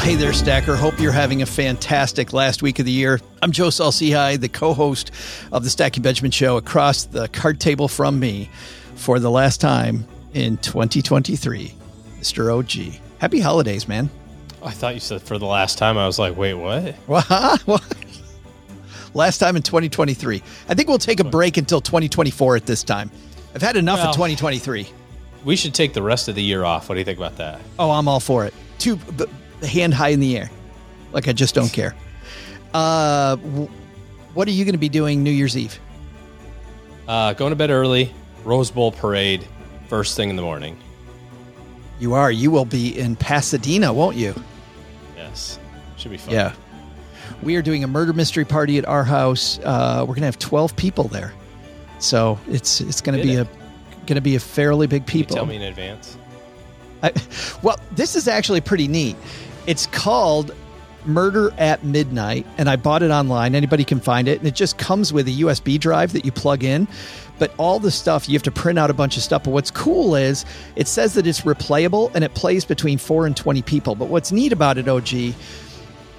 Hey there, Stacker. Hope you're having a fantastic last week of the year. I'm Joe Saul-Sehy, the co-host of the Stacking Benjamins show across the card table from me for the last time in 2023. Mr. OG. Happy holidays, man. I thought you said for the last time. I was like, wait, what? Last time in 2023. I think we'll take a break until 2024 at this time. I've had enough of 2023. We should take the rest of the year off. What do you think about that? Oh, I'm all for it. Hand high in the air. Like, I just don't care. What are you going to be doing New Year's Eve? Going to bed early, Rose Bowl parade, first thing in the morning. You are. You will be in Pasadena, won't you? Yes. Should be fun. Yeah. We are doing a murder mystery party at our house. We're going to have 12 people there. So it's going to be a fairly big people. Can you tell me in advance? This is actually pretty neat. It's called Murder at Midnight, and I bought it online. Anybody can find it, and it just comes with a USB drive that you plug in. But all the stuff, you have to print out a bunch of stuff. But what's cool is it says that it's replayable, and it plays between 4 and 20 people. But what's neat about it, OG,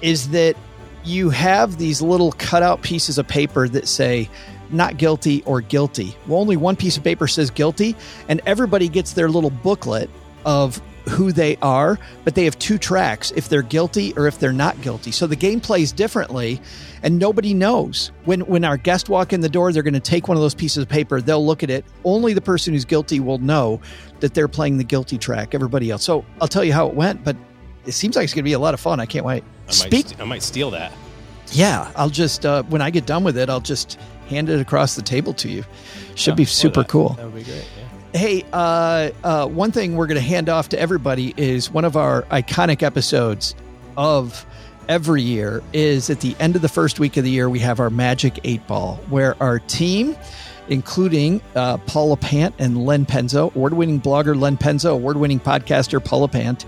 is that you have these little cutout pieces of paper that say not guilty or guilty. Well, only one piece of paper says guilty, and everybody gets their little booklet of who they are, but they have two tracks, if they're guilty or if they're not guilty. So the game plays differently, and nobody knows. When our guests walk in the door, they're going to take one of those pieces of paper. They'll look at it. Only the person who's guilty will know that they're playing the guilty track, everybody else. So I'll tell you how it went, but it seems like it's going to be a lot of fun. I can't wait. I might steal that. Yeah. I'll just, when I get done with it, I'll just hand it across the table to you. Should be super cool. That would be great, yeah. Hey, one thing we're going to hand off to everybody is one of our iconic episodes of every year is at the end of the first week of the year, we have our Magic 8 Ball, where our team, including Paula Pant and Len Penzo, award-winning blogger Len Penzo, award-winning podcaster Paula Pant,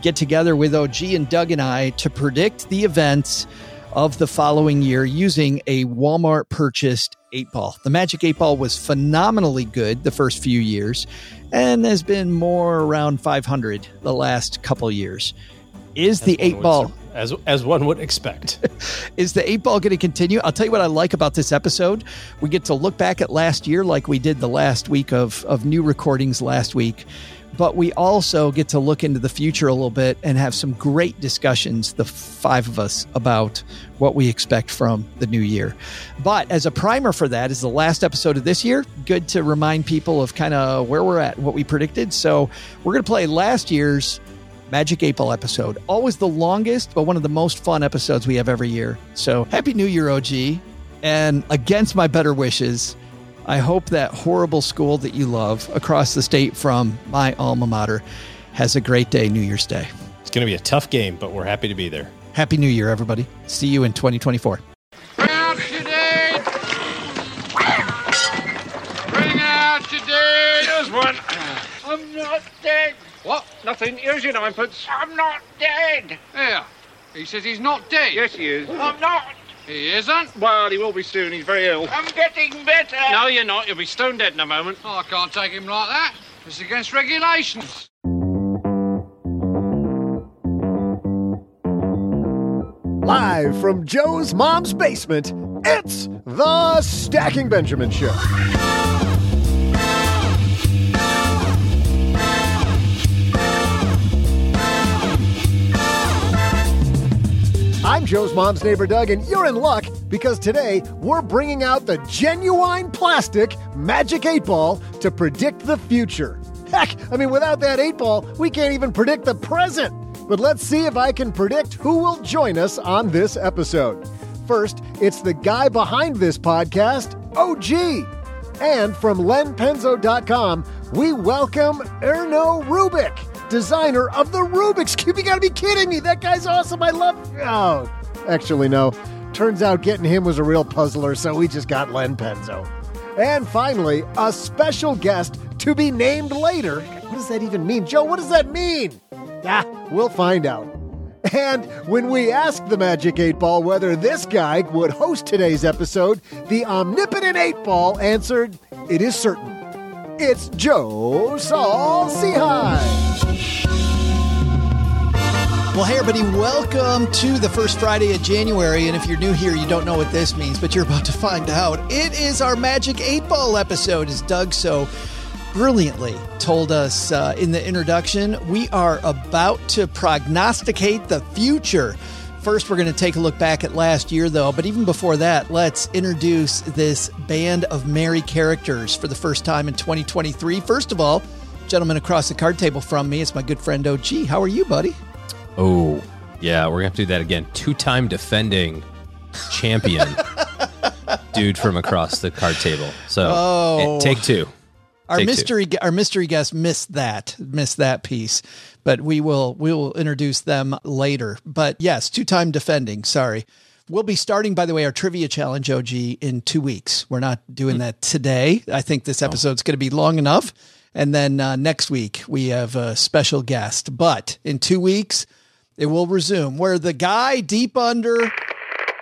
get together with OG and Doug and I to predict the events of the following year using a Walmart-purchased 8-ball. The Magic 8-ball was phenomenally good the first few years and has been more around 500 the last couple years. Is the 8-ball... As one would expect. Is the 8-ball going to continue? I'll tell you what I like about this episode. We get to look back at last year like we did the last week of new recordings last week. But we also get to look into the future a little bit and have some great discussions, the five of us, about what we expect from the new year. But as a primer for that is the last episode of this year. Good to remind people of kind of where we're at, what we predicted. So we're going to play last year's Magic 8 Ball episode. Always the longest, but one of the most fun episodes we have every year. So happy New Year, OG. And against my better wishes, I hope that horrible school that you love across the state from my alma mater has a great day, New Year's Day. It's going to be a tough game, but we're happy to be there. Happy New Year, everybody. See you in 2024. Bring out today. Here's one. I'm not dead. What? Nothing. Here's your 9 pence. I'm not dead. There. He says he's not dead. Yes, he is. I'm not He isn't? Well, he will be soon. He's very ill. I'm getting better. No, you're not. You'll be stone dead in a moment. Oh, I can't take him like that. It's against regulations. Live from Joe's mom's basement, it's the Stacking Benjamin Show. I'm Joe's mom's neighbor, Doug, and you're in luck because today we're bringing out the genuine plastic Magic 8 Ball to predict the future. Heck, I mean, without that 8 Ball, we can't even predict the present. But let's see if I can predict who will join us on this episode. First, it's the guy behind this podcast, OG. And from LenPenzo.com, we welcome Erno Rubik, designer of the Rubik's Cube. You gotta be kidding me. That guy's awesome. I love... Oh, actually, no. Turns out getting him was a real puzzler, so we just got Len Penzo. And finally, a special guest to be named later. What does that even mean? Joe, what does that mean? Ah, we'll find out. And when we asked the Magic 8 Ball whether this guy would host today's episode, the omnipotent 8 Ball answered, "It is certain. It's Joe Saul-Sehy." Well, hey, everybody, welcome to the first Friday of January. And if you're new here, you don't know what this means, but you're about to find out. It is our Magic 8 Ball episode, as Doug so brilliantly told us in the introduction. We are about to prognosticate the future. First, we're going to take a look back at last year, though. But even before that, let's introduce this band of merry characters for the first time in 2023. First of all, gentleman across the card table from me is my good friend OG. How are you, buddy? Oh, yeah, we're going to have to do that again. Two-time defending champion dude from across the card table. So take two. Our mystery guest missed that piece, but we will introduce them later. But yes, two-time defending. Sorry. We'll be starting, by the way, our trivia challenge, OG, in 2 weeks. We're not doing that today. I think this episode's going to be long enough. And then next week we have a special guest, but in 2 weeks it will resume where the guy deep under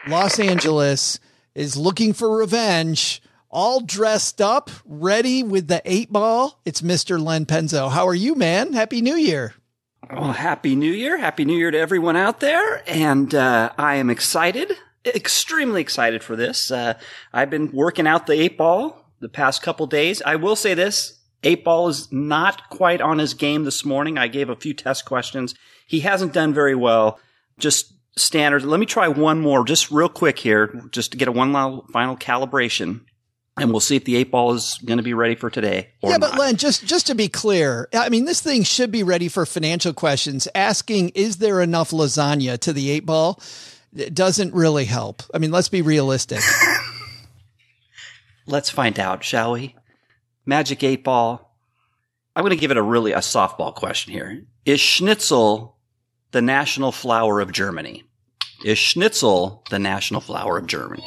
Los Angeles is looking for revenge, all dressed up, ready with the 8 Ball. It's Mr. Len Penzo. How are you, man? Happy New Year. Oh, Happy New Year. Happy New Year to everyone out there. And I am excited, extremely excited for this. I've been working out the 8 Ball the past couple days. I will say this. 8 Ball is not quite on his game this morning. I gave a few test questions. He hasn't done very well. Just standard. Let me try one more just real quick here, just to get a one final calibration. And we'll see if the 8 Ball is going to be ready for today or not. Yeah, but Len, just to be clear, I mean, this thing should be ready for financial questions. Asking, is there enough lasagna to the 8 Ball? It doesn't really help. I mean, let's be realistic. Let's find out, shall we? Magic 8 Ball. I'm going to give it a softball question here. Is schnitzel the national flower of Germany? Is schnitzel the national flower of Germany?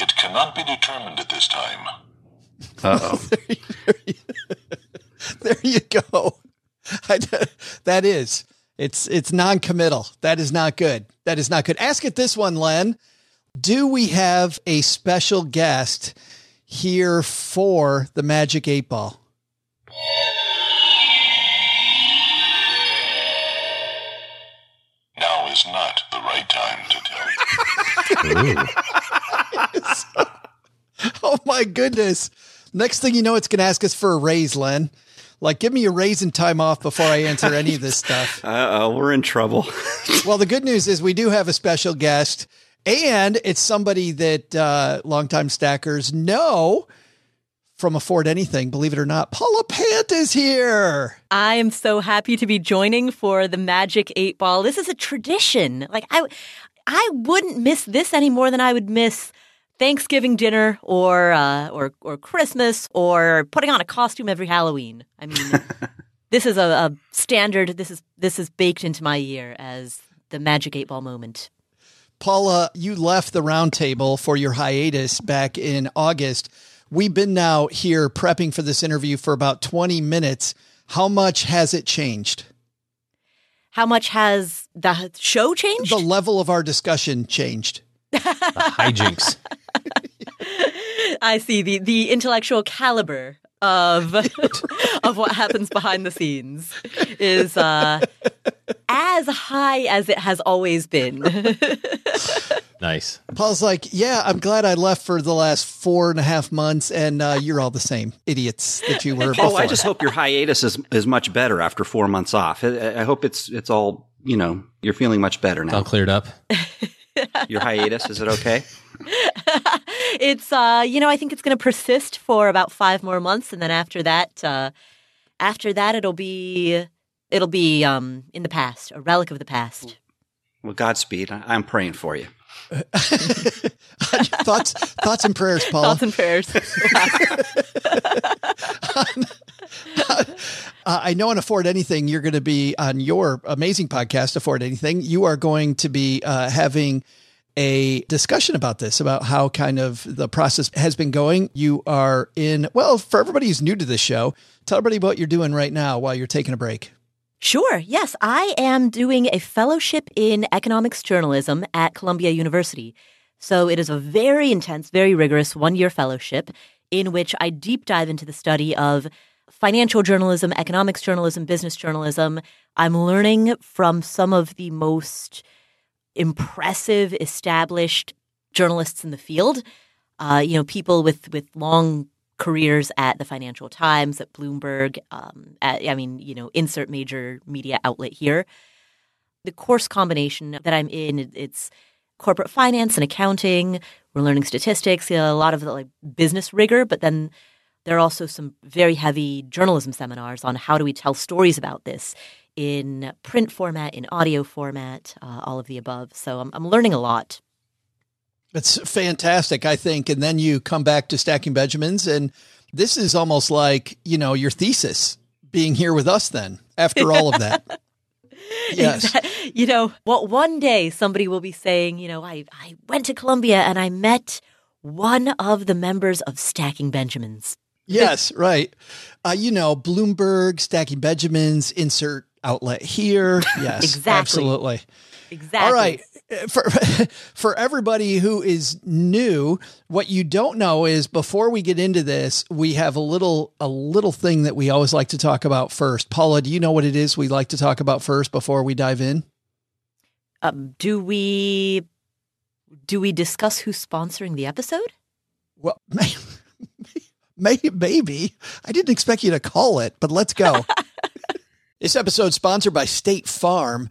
It cannot be determined at this time. Uh-oh. There you go. That is. It's non-committal. That is not good. That is not good. Ask it this one, Len. Do we have a special guest here for the Magic 8 Ball? Now is not the right time to tell you. Oh, my goodness. Next thing you know, it's going to ask us for a raise, Len. Like, give me a raise and time off before I answer any of this stuff. Uh-oh, we're in trouble. Well, the good news is we do have a special guest. And it's somebody that longtime stackers know from Afford Anything, believe it or not. Paula Pant is here. I am so happy to be joining for the Magic 8 Ball. This is a tradition. Like I wouldn't miss this any more than I would miss Thanksgiving dinner or Christmas or putting on a costume every Halloween. I mean, this is a standard. This is baked into my year as the Magic 8 Ball moment. Paula, you left the roundtable for your hiatus back in August. We've been now here prepping for this interview for about 20 minutes. How much has it changed? How much has the show changed? The level of our discussion changed. The hijinks. I see the intellectual caliber of what happens behind the scenes is as high as it has always been. Nice. Paul's like, yeah, I'm glad I left for the last 4.5 months, and you're all the same idiots that you were before. Oh, I just hope your hiatus is much better after 4 months off. I hope it's all, you know, you're feeling much better now. It's all cleared up. Your hiatus, is it okay? It's, you know, I think it's going to persist for about 5 more months, and then after that, it'll be in the past, a relic of the past. Well, Godspeed. I'm praying for you. Thoughts and prayers, Paula. Thoughts and prayers. I know on Afford Anything, you're going to be on your amazing podcast, Afford Anything. You are going to be having a discussion about this, about how kind of the process has been going. You are in, well, for everybody who's new to this show, tell everybody what you're doing right now while you're taking a break. Sure. Yes, I am doing a fellowship in economics journalism at Columbia University. So it is a very intense, very rigorous 1-year fellowship in which I deep dive into the study of financial journalism, economics journalism, business journalism. I'm learning from some of the most impressive, established journalists in the field, you know, people with long careers at the Financial Times, at Bloomberg, insert major media outlet here. The course combination that I'm in, it's corporate finance and accounting. We're learning statistics, you know, a lot of the business rigor, but then there are also some very heavy journalism seminars on how do we tell stories about this in print format, in audio format, all of the above. So I'm learning a lot. That's fantastic, I think. And then you come back to Stacking Benjamins, and this is almost like, you know, your thesis being here with us then after all of that. Yes. Exactly. You know, well, one day somebody will be saying, you know, I went to Columbia and I met one of the members of Stacking Benjamins. Yes, right. You know, Bloomberg, Stacking Benjamins, insert outlet here. Yes, exactly. Absolutely. Exactly. All right. For everybody who is new, what you don't know is before we get into this, we have a little thing that we always like to talk about first. Paula, do you know what it is we like to talk about first before we dive in? Do we discuss who's sponsoring the episode? Well, maybe. I didn't expect you to call it, but let's go. This episode is sponsored by State Farm.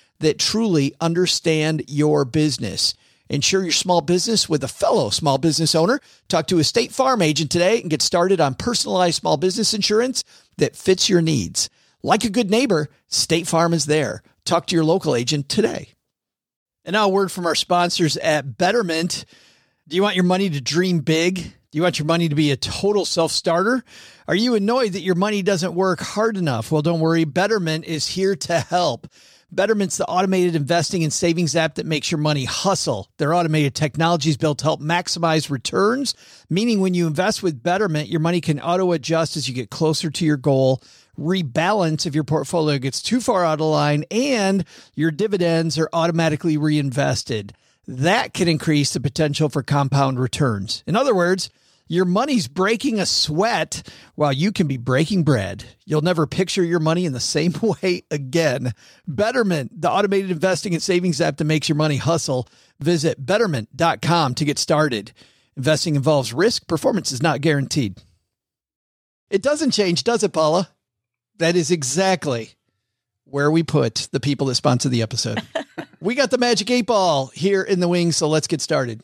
that truly understand your business. Insure your small business with a fellow small business owner. Talk to a State Farm agent today and get started on personalized small business insurance that fits your needs. Like a good neighbor, State Farm is there. Talk to your local agent today. And now a word from our sponsors at Betterment. Do you want your money to dream big? Do you want your money to be a total self-starter? Are you annoyed that your money doesn't work hard enough? Well, don't worry. Betterment is here to help. Betterment's the automated investing and savings app that makes your money hustle. Their automated technology is built to help maximize returns, meaning when you invest with Betterment, your money can auto-adjust as you get closer to your goal, rebalance if your portfolio gets too far out of line, and your dividends are automatically reinvested. That can increase the potential for compound returns. In other words, your money's breaking a sweat while you can be breaking bread. You'll never picture your money in the same way again. Betterment, the automated investing and savings app that makes your money hustle. Visit Betterment.com to get started. Investing involves risk. Performance is not guaranteed. It doesn't change, does it, Paula? That is exactly where we put the people that sponsor the episode. We got the Magic 8 Ball here in the wings, so let's get started.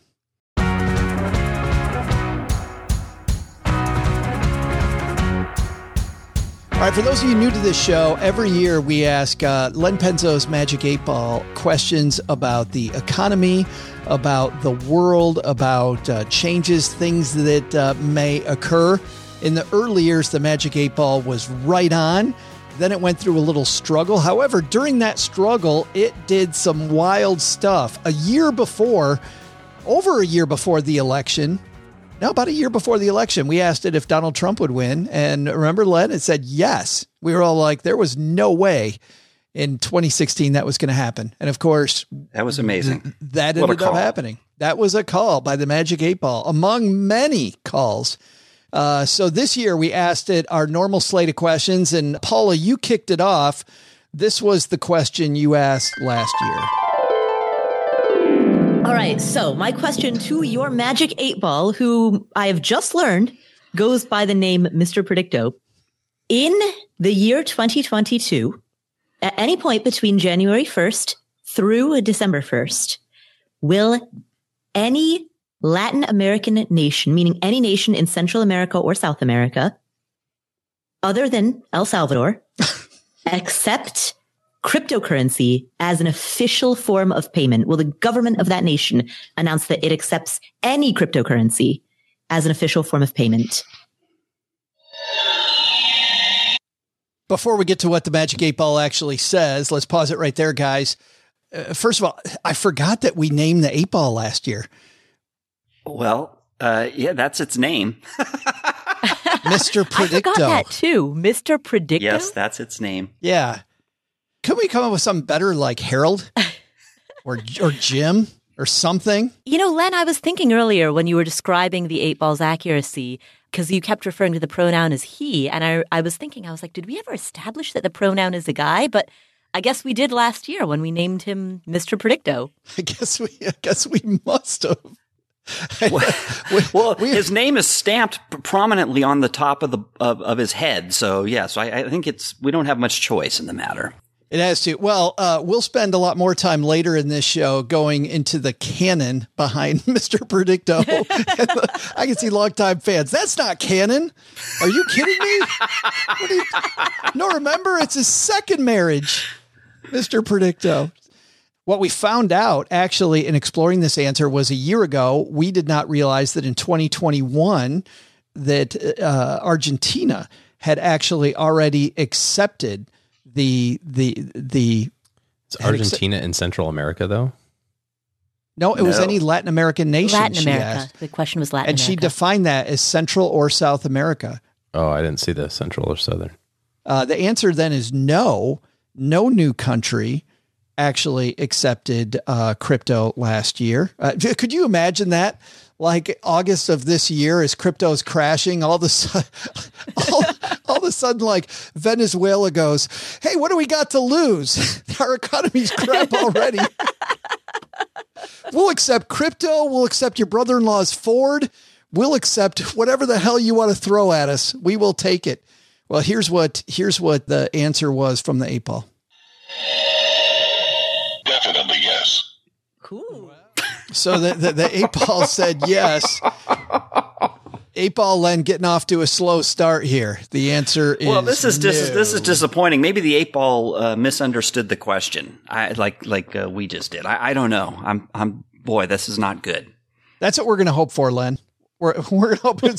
All right, for those of you new to this show, every year we ask Len Penzo's Magic 8 Ball questions about the economy, about the world, about changes, things that may occur. In the early years, the Magic 8 Ball was right on. Then it went through a little struggle. However, during that struggle, it did some wild stuff. About a year before the election, we asked it if Donald Trump would win. And remember, Len, it said yes. We were all like, there was no way in 2016 that was going to happen. And of course, that was amazing. That ended up happening. That was a call by the Magic 8 Ball, among many calls. So this year we asked it our normal slate of questions. And Paula, you kicked it off. This was the question you asked last year. All right, so my question to your Magic 8 Ball, who I have just learned goes by the name Mr. Predicto. In the year 2022, at any point between January 1st through December 1st, will any Latin American nation, meaning any nation in Central America or South America, other than El Salvador, accept cryptocurrency as an official form of payment? Will the government of that nation announce that it accepts any cryptocurrency as an official form of payment? Before we get to what the Magic 8 Ball actually says, let's pause it right there, guys. First of all, I forgot that we named the 8 Ball last year. Well, yeah, that's its name. Mr. Predicto. I forgot that too. Mr. Predicto? Yes, that's its name. Yeah. Could we come up with something better like Harold or Jim or something? You know, Len, I was thinking earlier when you were describing the 8 Ball's accuracy, because you kept referring to the pronoun as he. And I was thinking, I was like, did we ever establish that the pronoun is a guy? But I guess we did last year when we named him Mr. Predicto. I guess we must have. Well, his name is stamped prominently on the top of his head. So, yeah, so I think we don't have much choice in the matter. It has to. Well, we'll spend a lot more time later in this show going into the canon behind Mr. Predicto. I can see longtime fans. That's not canon. Are you kidding me? No, remember, it's his second marriage, Mr. Predicto. What we found out actually in exploring this answer was a year ago, we did not realize that in 2021 that Argentina had actually already accepted the Is Argentina in Central America though? No, it was any Latin American nation. Latin America. Asked. The question was Latin America. And she defined that as Central or South America. Oh, I didn't see the Central or Southern. The answer then is no. No new country actually accepted crypto last year. Could you imagine that? Like August of this year, as crypto's crashing, all of a sudden, like Venezuela goes, "Hey, what do we got to lose? Our economy's crap already. We'll accept crypto. We'll accept your brother-in-law's Ford. We'll accept whatever the hell you want to throw at us. We will take it." Well, here's what the answer was from the 8 Ball. Definitely yes. Cool. So the 8 Ball said yes. 8 Ball, Len, getting off to a slow start here. The answer is this is disappointing. Maybe the 8 Ball misunderstood the question. Like we just did. I don't know. I'm boy. This is not good. That's what we're going to hope for, Len. We're hoping we're going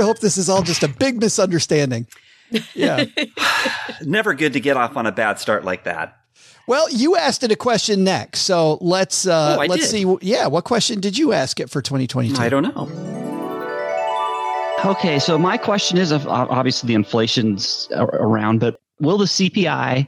to hope this is all just a big misunderstanding. Yeah. Never good to get off on a bad start like that. Well, you asked it a question next, so let's see. Yeah, what question did you ask it for 2022? I don't know. Okay, so my question is, obviously the inflation's around, but will the CPI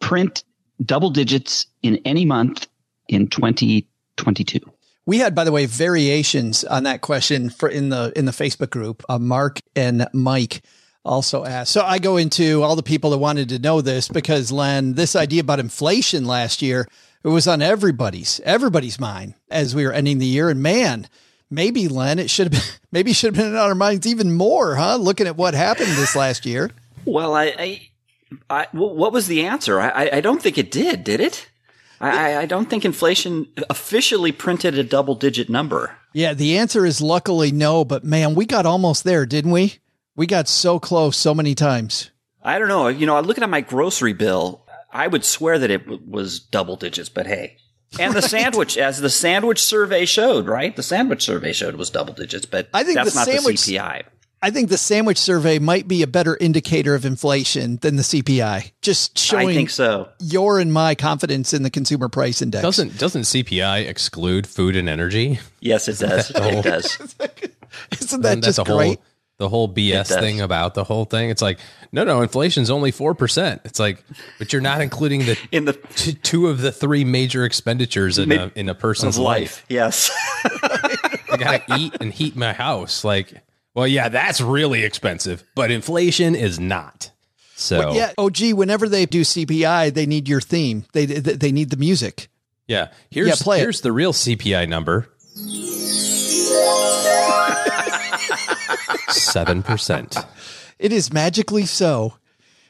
print double digits in any month in 2022? We had, by the way, variations on that question in the Facebook group. Mark and Mike also asked. So I go into all the people that wanted to know this because, Len, this idea about inflation last year, it was on everybody's mind as we were ending the year. And man, maybe, Len, it should have been on our minds even more, huh? Looking at what happened this last year. Well, I what was the answer? I don't think it did it? I don't think inflation officially printed a double digit number. Yeah. The answer is luckily no, but man, we got almost there, didn't we? We got so close so many times. I don't know. You know, looking at my grocery bill, I would swear that it was double digits, but hey. And the sandwich, as the sandwich survey showed, right? The sandwich survey showed it was double digits, but I think that's not the CPI. I think the sandwich survey might be a better indicator of inflation than the CPI. Just showing, I think so, your and my confidence in the consumer price index. Doesn't CPI exclude food and energy? Yes, it does. It does. Isn't that just great? The whole BS thing about the whole thing. It's like, no, inflation's only 4%. It's like, but you're not including the in the two of the three major expenditures in a person's life. Yes, I gotta eat and heat my house. Like, well, yeah, that's really expensive, but inflation is not. So, well, yeah. Oh, gee, whenever they do CPI, they need your theme. They need the music. Yeah, here's the real CPI number. 7%. It is magically so.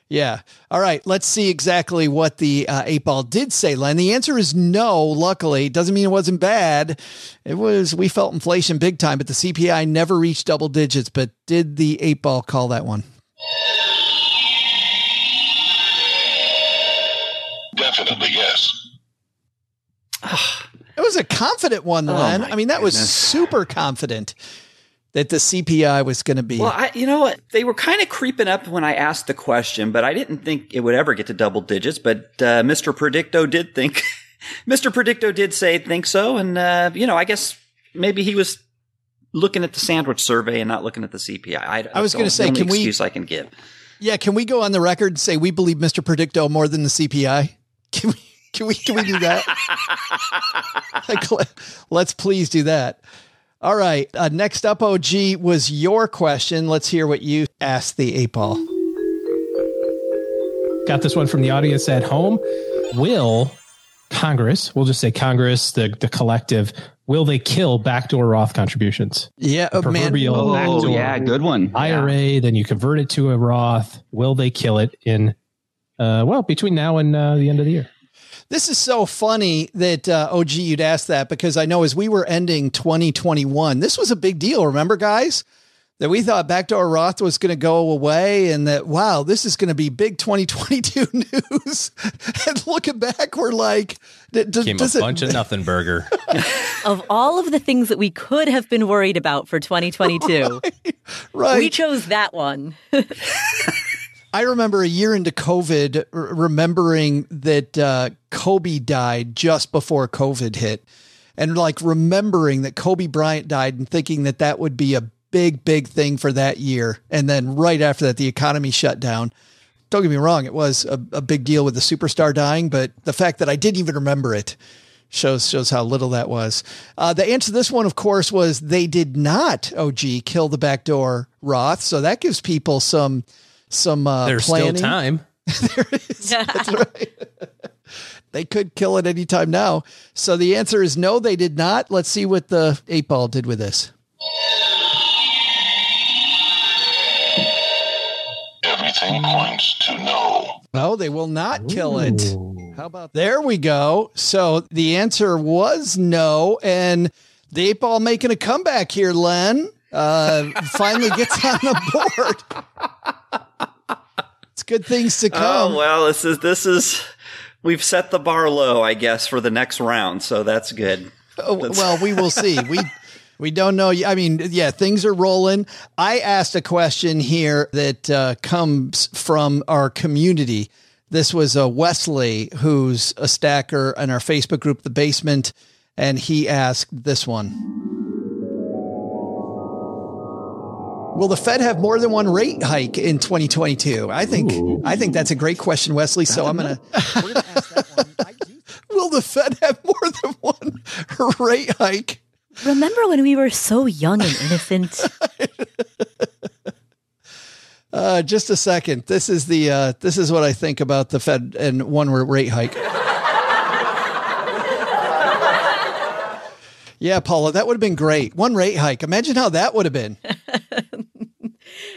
Yeah. All right. Let's see exactly what the 8-Ball did say, Len. The answer is no, luckily. It doesn't mean it wasn't bad. It was, we felt inflation big time, but the CPI never reached double digits. But did the 8-Ball call that one? Definitely, yes. It was a confident one, Len. Oh, I mean, that goodness. Was super confident. That the CPI was going to be. Well, you know what? They were kind of creeping up when I asked the question, but I didn't think it would ever get to double digits. But Mr. Predicto did think. Mr. Predicto did think so. And, you know, I guess maybe he was looking at the sandwich survey and not looking at the CPI. I was going to say, can we? Excuse I can give. Yeah. Can we go on the record and say we believe Mr. Predicto more than the CPI? Can we do that? Like, let's please do that. All right. Next up, OG, was your question. Let's hear what you asked the 8-Ball. Got this one from the audience at home. Will Congress, we'll just say Congress, the collective, will they kill backdoor Roth contributions? Yeah. Oh, proverbial man. Oh, backdoor, yeah. Good one. IRA, yeah. Then you convert it to a Roth. Will they kill it in, between now and the end of the year? This is so funny that, OG, you'd ask that, because I know as we were ending 2021, this was a big deal. Remember, guys, that we thought backdoor Roth was going to go away and that, wow, this is going to be big 2022 news. And looking back, we're like, does it bunch of nothing burger. Of all of the things that we could have been worried about for 2022, right. We chose that one. I remember a year into COVID, remembering that Kobe died just before COVID hit, and like remembering that Kobe Bryant died and thinking that that would be a big, big thing for that year. And then right after that, the economy shut down. Don't get me wrong. It was a big deal with the superstar dying, but the fact that I didn't even remember it shows how little that was. The answer to this one, of course, was they did not, OG, kill the backdoor Roth. So that gives people some there's planning. Still time. There is. That's right. They could kill it any time now. So the answer is no, they did not. Let's see what the 8-Ball did with this. Everything points to no. No, they will not kill it. How about that? There we go. So the answer was no. And the 8-Ball making a comeback here, Len, finally gets on the board. It's good things to come. Oh, well, this is we've set the bar low, I guess, for the next round. So that's good. Oh, well, we will see. We don't know. I mean, yeah, things are rolling. I asked a question here that comes from our community. This was Wesley, who's a stacker in our Facebook group, The Basement. And he asked this one. Will the Fed have more than one rate hike in 2022? I think that's a great question, Wesley. So I'm going to ask that one. Will the Fed have more than one rate hike? Remember when we were so young and innocent? Just a second. This is the this is what I think about the Fed and one rate hike. Yeah, Paula, that would have been great. One rate hike. Imagine how that would have been.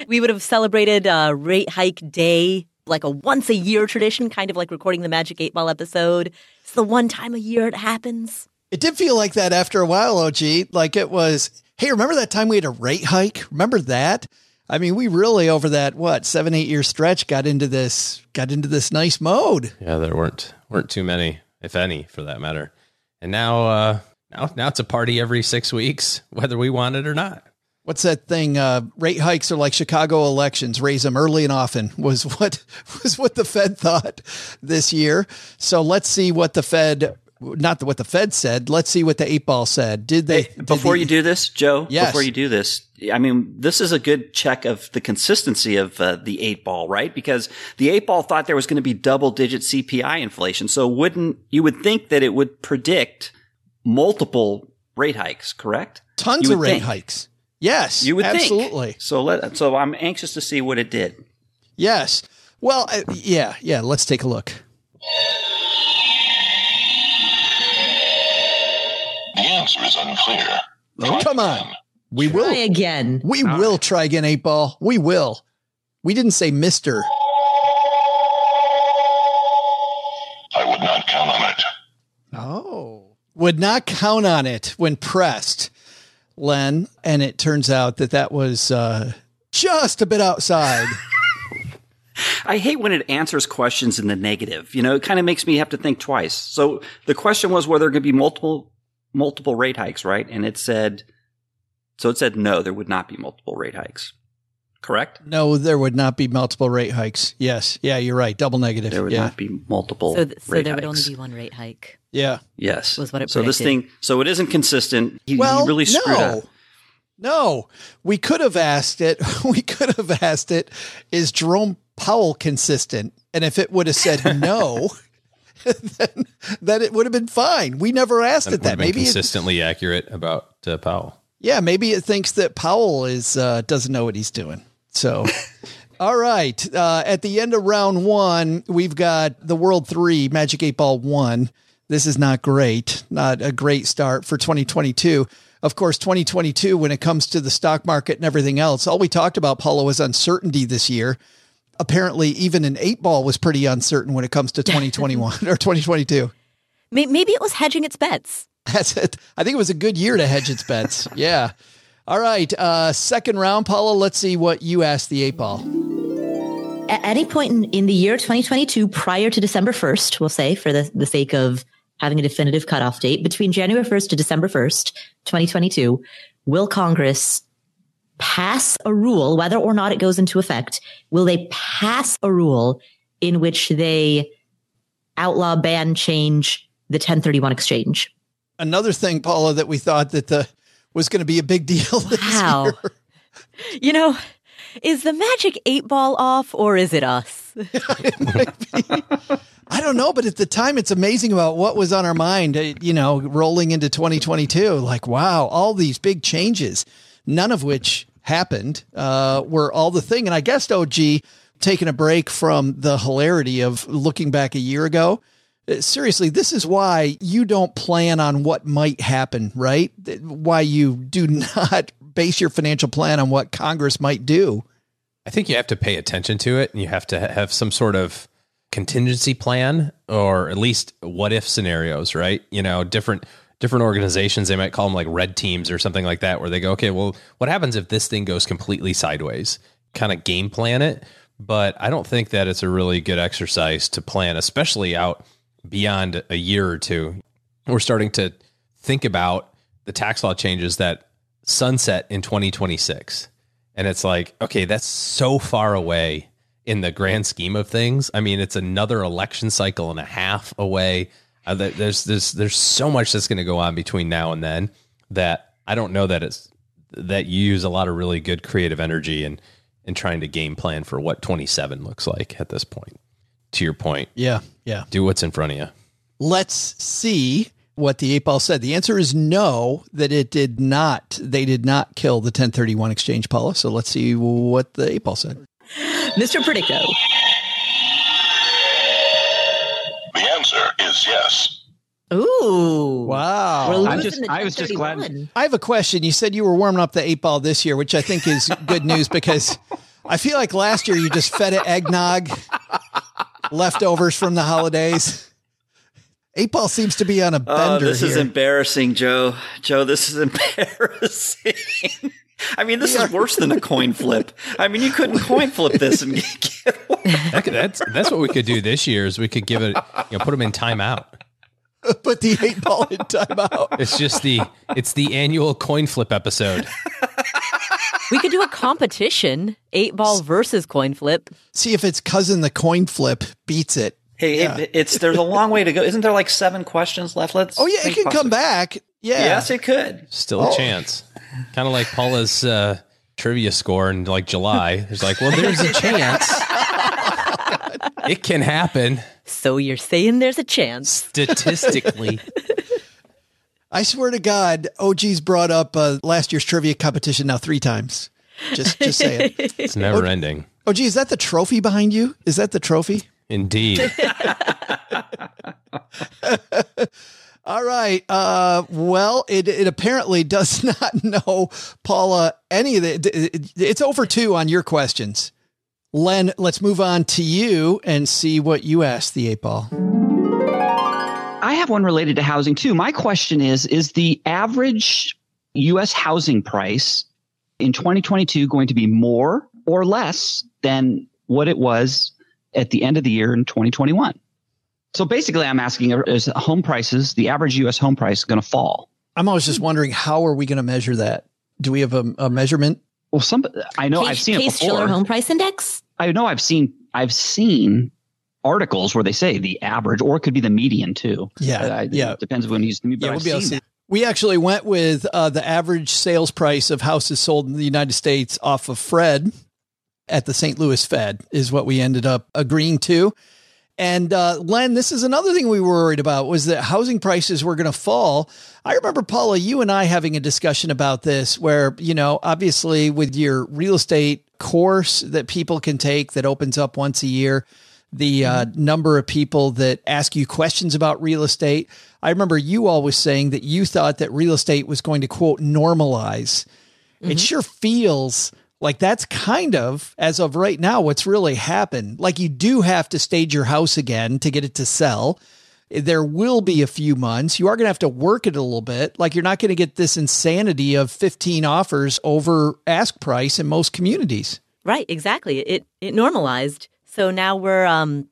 We would have celebrated Rate Hike Day, like a once-a-year tradition, kind of like recording the Magic 8 Ball episode. It's the one time a year it happens. It did feel like that after a while, OG. Like it was, hey, remember that time we had a rate hike? Remember that? I mean, we really over that, 7-8 year stretch got into this nice mode. Yeah, there weren't too many, if any, for that matter. And now it's a party every 6 weeks, whether we want it or not. What's that thing? Rate hikes are like Chicago elections, raise them early and often was what the Fed thought this year. So let's see what the Fed, not what the Fed said. Let's see what the 8 Ball said. Before you do this, I mean, this is a good check of the consistency of the 8 Ball, right? Because the 8 Ball thought there was going to be double-digit CPI inflation. So you would think that it would predict multiple rate hikes, correct? Tons of rate hikes. Yes, you would absolutely think. So I'm anxious to see what it did. Yes. Well, yeah. Let's take a look. The answer is unclear. Oh, come on. We will try again. We will try again, 8 Ball. We will. We didn't say Mr. I would not count on it. Oh, would not count on it when pressed. Len, and it turns out that was just a bit outside. I hate when it answers questions in the negative. You know, it kind of makes me have to think twice. So the question was whether there could be multiple rate hikes, right? And it said no, there would not be multiple rate hikes. Correct? No, there would not be multiple rate hikes. Yes. Yeah, you're right. Double negative. There would not be multiple rate hikes. So there would only be one rate hike. Yeah. Yes. Was what it predicted. So it isn't consistent. He really screwed up. No. We could have asked it. Is Jerome Powell consistent? And if it would have said no, then it would have been fine. We never asked it that. Maybe consistently accurate about Powell. Yeah, maybe it thinks that Powell doesn't know what he's doing. So, all right. At the end of round one, we've got the World 3, Magic 8 Ball 1. This is not great. Not a great start for 2022. Of course, 2022, when it comes to the stock market and everything else, all we talked about, Paula, was uncertainty this year. Apparently, even an 8 Ball was pretty uncertain when it comes to 2021 or 2022. Maybe it was hedging its bets. That's it. I think it was a good year to hedge its bets. Yeah. All right. Second round, Paula, let's see what you asked the 8 Ball. At any point in the year 2022, prior to December 1st, we'll say for the sake of having a definitive cutoff date, between January 1st to December 1st, 2022, will Congress pass a rule, whether or not it goes into effect, will they pass a rule in which they outlaw, ban, change the 1031 exchange? Another thing, Paula, that we thought was going to be a big deal this year. You know, is the Magic 8 Ball off or is it us? It might be. I don't know, but at the time, it's amazing about what was on our mind, you know, rolling into 2022. Like, wow, all these big changes, none of which happened, were all the thing. And I guess, OG, taking a break from the hilarity of looking back a year ago, seriously, this is why you don't plan on what might happen, right? Why you do not base your financial plan on what Congress might do. I think you have to pay attention to it, and you have to have some sort of contingency plan, or at least what if scenarios, right? You know, different organizations, they might call them like red teams or something like that, where they go, okay, well, what happens if this thing goes completely sideways? Kind of game plan it. But I don't think that it's a really good exercise to plan, especially out beyond a year or two. We're starting to think about the tax law changes that sunset in 2026. And it's like, okay, that's so far away in the grand scheme of things. I mean, it's another election cycle and a half away. There's so much that's going to go on between now and then that I don't know that you use a lot of really good creative energy and trying to game plan for what 27 looks like at this point. To your point. Yeah. Yeah. Do what's in front of you. Let's see what the 8 Ball said. The answer is no, that it did not. They did not kill the 1031 exchange, Paula. So let's see what the 8 Ball said. Mr. Predicto. The answer is yes. Ooh. Wow. I was just glad. I have a question. You said you were warming up the 8 Ball this year, which I think is good news because I feel like last year you just fed it eggnog. Leftovers from the holidays. 8 Ball seems to be on a bender. This is embarrassing, Joe. This is embarrassing. I mean, this is worse than a coin flip. I mean, you couldn't coin flip this and get one. That's what we could do this year is we could give it, you know, put them in timeout. Put the 8 ball in timeout. It's just it's the annual coin flip episode. We could do a competition, 8 ball versus coin flip. See if its cousin, the coin flip, beats it. Hey, yeah. There's a long way to go. Isn't there like 7 questions left? It can come back. Yeah. Yes, it could. Still a chance. Kind of like Paula's trivia score in like July. It's like, well, there's a chance. It can happen. So you're saying there's a chance. Statistically. I swear to God, OG's brought up last year's trivia competition now 3 times. Just saying. It's never ending. OG, is that the trophy behind you? Is that the trophy? Indeed. All right. Well, it apparently does not know, Paula, any of it. It's over 2 on your questions. Len, let's move on to you and see what you asked the 8 ball. I have one related to housing, too. My question is the average U.S. housing price in 2022 going to be more or less than what it was at the end of the year in 2021? So basically, I'm asking, is home prices, the average U.S. home price, going to fall? I'm always just wondering, how are we going to measure that? Do we have a measurement? Well, I've seen it before. Case-Shiller Home Price Index? I know I've seen articles where they say the average, or it could be the median too. Yeah, it depends on when you use the median. We actually went with the average sales price of houses sold in the United States off of Fred at the St. Louis Fed is what we ended up agreeing to. And Len, this is another thing we were worried about, was that housing prices were going to fall. I remember, Paula, you and I having a discussion about this where, you know, obviously with your real estate course that people can take that opens up once a year, the number of people that ask you questions about real estate. I remember you always saying that you thought that real estate was going to, quote, normalize. Mm-hmm. It sure feels like that's kind of, as of right now, what's really happened. Like, you do have to stage your house again to get it to sell. There will be a few months. You are going to have to work it a little bit. Like, you're not going to get this insanity of 15 offers over ask price in most communities. Right, exactly. It normalized. So now we're, home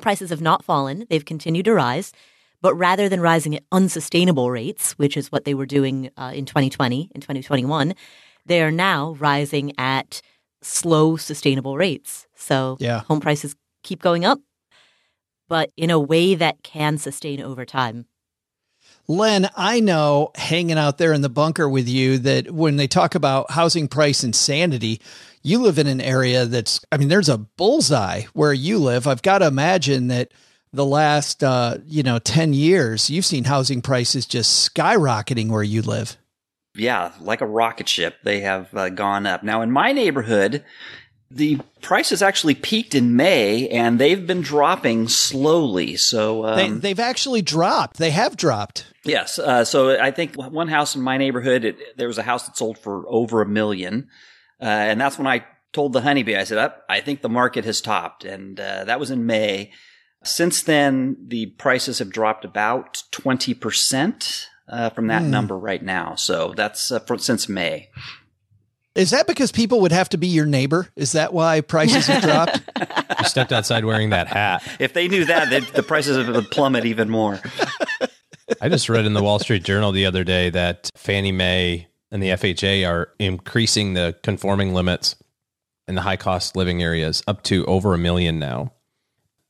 prices have not fallen. They've continued to rise. But rather than rising at unsustainable rates, which is what they were doing in 2020 and 2021, they are now rising at slow, sustainable rates. So home prices keep going up, but in a way that can sustain over time. Len, I know, hanging out there in the bunker with you, that when they talk about housing price insanity, you live in an area there's a bullseye where you live. I've got to imagine that the last, 10 years, you've seen housing prices just skyrocketing where you live. Yeah, like a rocket ship, they have gone up. Now, in my neighborhood, the prices actually peaked in May, and they've been dropping slowly. So they've actually dropped. They have dropped. Yes. So I think one house in my neighborhood, there was a house that sold for over $1 million. And that's when I told the honeybee, I said, I think the market has topped. And that was in May. Since then, the prices have dropped about 20%. From that number right now. So that's since May. Is that because people would have to be your neighbor? Is that why prices have dropped? You stepped outside wearing that hat. If they knew that, the prices would plummet even more. I just read in the Wall Street Journal the other day that Fannie Mae and the FHA are increasing the conforming limits in the high cost living areas up to over $1 million now.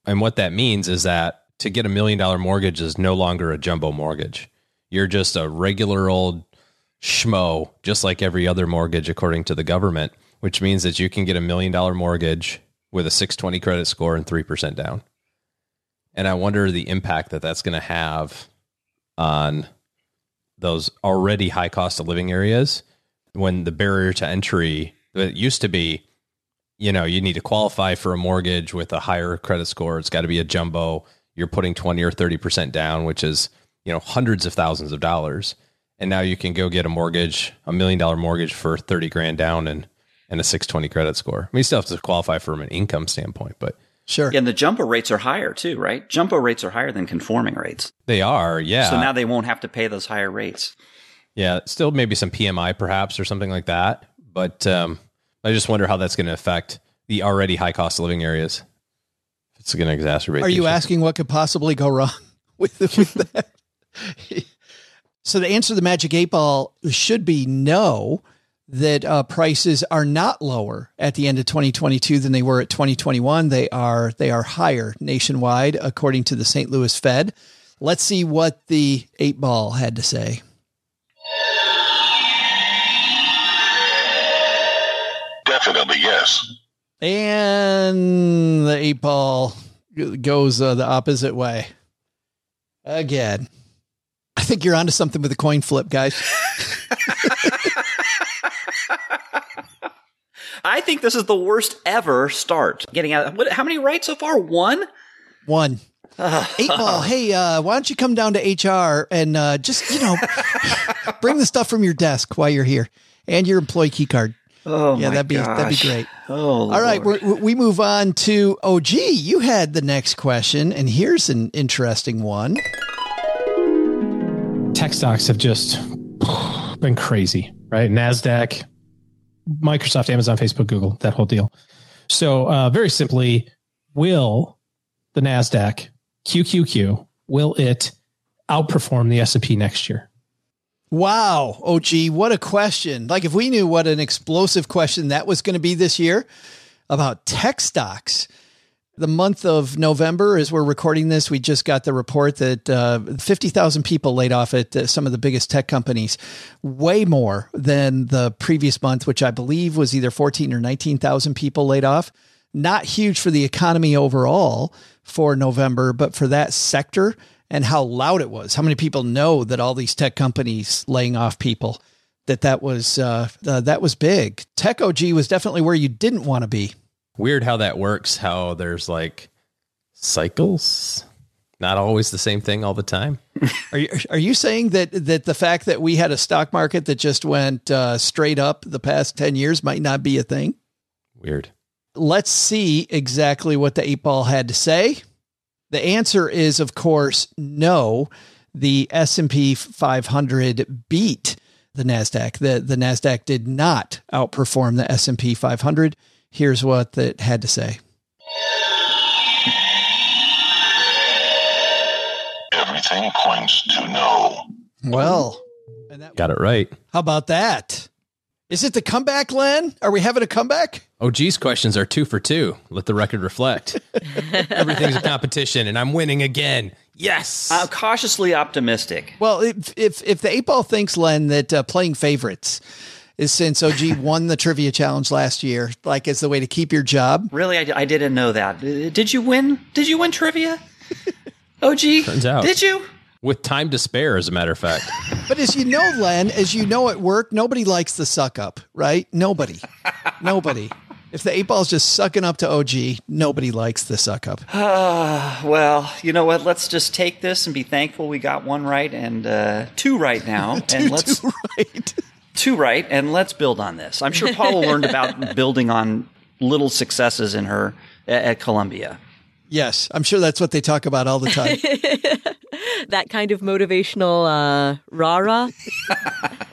And what that means is that to get $1 million mortgage is no longer a jumbo mortgage. You're just a regular old schmo, just like every other mortgage, according to the government, which means that you can get $1 million mortgage with a 620 credit score and 3% down. And I wonder the impact that that's going to have on those already high cost of living areas when the barrier to entry that used to be, you need to qualify for a mortgage with a higher credit score. It's got to be a jumbo. You're putting 20 or 30% down, which is hundreds of thousands of dollars. And now you can go get a mortgage, $1 million mortgage for $30,000 down and a 620 credit score. I mean, you still have to qualify from an income standpoint, but sure. Yeah, and the jumbo rates are higher too, right? Jumbo rates are higher than conforming rates. They are. Yeah. So now they won't have to pay those higher rates. Yeah, still maybe some PMI perhaps or something like that. But I just wonder how that's going to affect the already high cost of living areas. It's going to exacerbate. Are you asking what could possibly go wrong with that? So the answer to the Magic 8 Ball should be no, that prices are not lower at the end of 2022 than they were at 2021. They are higher nationwide, according to the St. Louis Fed. Let's see what the 8 Ball had to say. Definitely yes. And the 8 Ball goes the opposite way again. I think you're onto something with a coin flip, guys. I think this is the worst ever start. Getting out. How many right so far? One. 8 Ball. Hey, why don't you come down to HR and just, bring the stuff from your desk while you're here and your employee key card. Oh, yeah, that'd be great. Oh, all right. We move on to, you had the next question, and here's an interesting one. Tech stocks have just been crazy, right? NASDAQ, Microsoft, Amazon, Facebook, Google, that whole deal. So very simply, will the NASDAQ, QQQ, will it outperform the S&P next year? Wow. OG, what a question. Like if we knew what an explosive question that was going to be this year about tech stocks. The month of November, as we're recording this, we just got the report that 50,000 people laid off at some of the biggest tech companies, way more than the previous month, which I believe was either 14 or 19,000 people laid off. Not huge for the economy overall for November, but for that sector and how loud it was. How many people know that all these tech companies laying off people, that was big. Tech OG was definitely where you didn't want to be. Weird how that works, how there's like cycles, not always the same thing all the time. Are you saying that the fact that we had a stock market that just went straight up the past 10 years might not be a thing? Weird. Let's see exactly what the 8 Ball had to say. The answer is, of course, no. The S&P 500 beat the NASDAQ. The NASDAQ did not outperform the S&P 500. Here's what it had to say. Everything points to no. Well, got it right. How about that? Is it the comeback, Len? Are we having a comeback? OG's questions are 2 for 2. Let the record reflect. Everything's a competition, and I'm winning again. Yes. I'm cautiously optimistic. Well, if the 8 Ball thinks, Len, that playing favorites is since OG won the trivia challenge last year, like as the way to keep your job. Really? I didn't know that. Did you win? Did you win trivia? OG? Turns out. Did you? With time to spare, as a matter of fact. But as you know, Len, at work, nobody likes the suck up, right? Nobody. If the 8 Ball's just sucking up to OG, nobody likes the suck up. Well, you know what? Let's just take this and be thankful we got one right and two right now. Two right, and let's build on this. I'm sure Paula learned about building on little successes in her at Columbia. Yes, I'm sure that's what they talk about all the time. That kind of motivational rah-rah.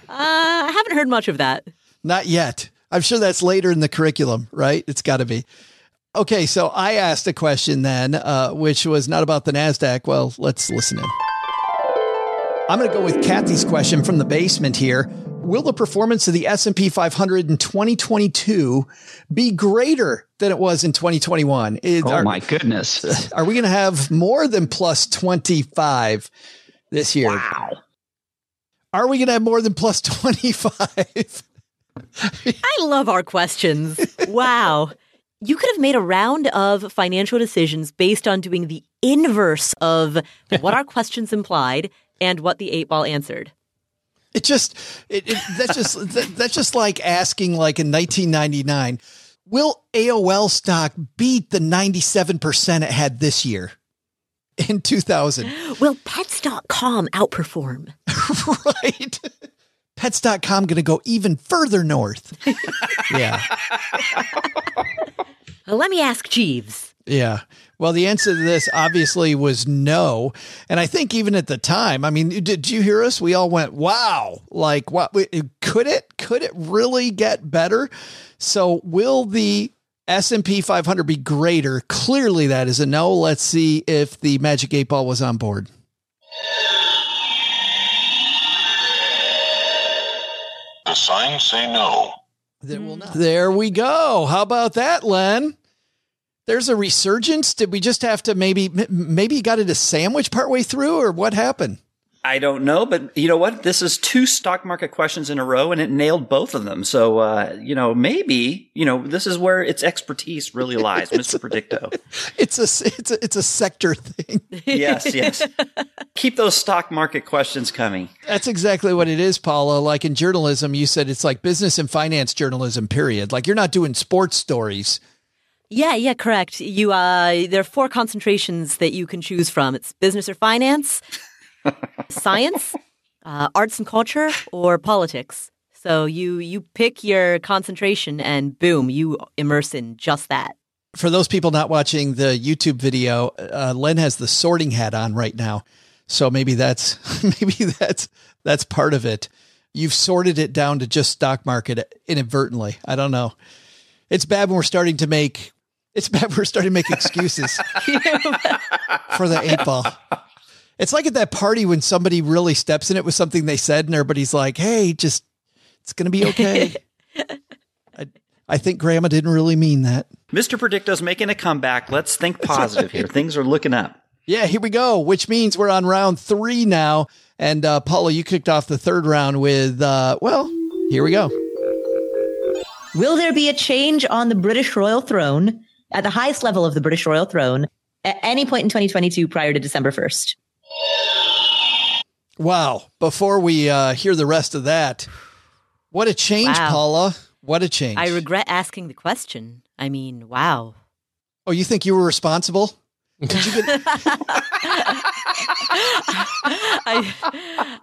I haven't heard much of that. Not yet. I'm sure that's later in the curriculum, right? It's got to be. Okay, so I asked a question then, which was not about the NASDAQ. Well, let's listen in. I'm going to go with Kathy's question from the basement here. Will the performance of the S&P 500 in 2022 be greater than it was in 2021? My goodness. Are we going to have more than plus 25 this year? Wow. Are we going to have more than plus 25? I love our questions. Wow. You could have made a round of financial decisions based on doing the inverse of what our questions implied and what the 8 Ball answered. That's just like asking, like in 1999, will AOL stock beat the 97% it had this year in 2000? Will Pets.com outperform? Right. Pets.com going to go even further north. Yeah. Well, let me ask Jeeves. Yeah. Well, the answer to this obviously was no. And I think even at the time, I mean, did you hear us? We all went, wow, like what could it really get better? So will the S&P 500 be greater? Clearly that is a no. Let's see if the Magic 8 Ball was on board. The signs say no. There will not. There we go. How about that, Len? There's a resurgence. Did we just have to maybe you got it a sandwich partway through, or what happened? I don't know, but you know what? This is two stock market questions in a row, and it nailed both of them. So, maybe, this is where its expertise really lies, Mr. Predicto. It's a sector thing. Yes. Keep those stock market questions coming. That's exactly what it is, Paula. Like in journalism, you said it's like business and finance journalism, period. Like you're not doing sports stories. Yeah, correct. You there are four concentrations that you can choose from. It's business or finance, science, arts and culture, or politics. So you pick your concentration, and boom, you immerse in just that. For those people not watching the YouTube video, Len has the sorting hat on right now, so maybe that's part of it. You've sorted it down to just stock market inadvertently. I don't know. It's bad when we're starting to make. It's bad we're starting to make excuses for the 8 ball. It's like at that party when somebody really steps in it with something they said and everybody's like, hey, just, it's going to be okay. I think grandma didn't really mean that. Mr. Predicto's making a comeback. Let's think positive here. Things are looking up. Yeah, here we go, which means we're on round 3 now. And Paula, you kicked off the third round with, here we go. Will there be a change on the British royal throne, at the highest level of the British royal throne, at any point in 2022 prior to December 1st? Wow. Before we hear the rest of that, what a change, wow. Paula. What a change. I regret asking the question. I mean, wow. Oh, you think you were responsible? Did you get...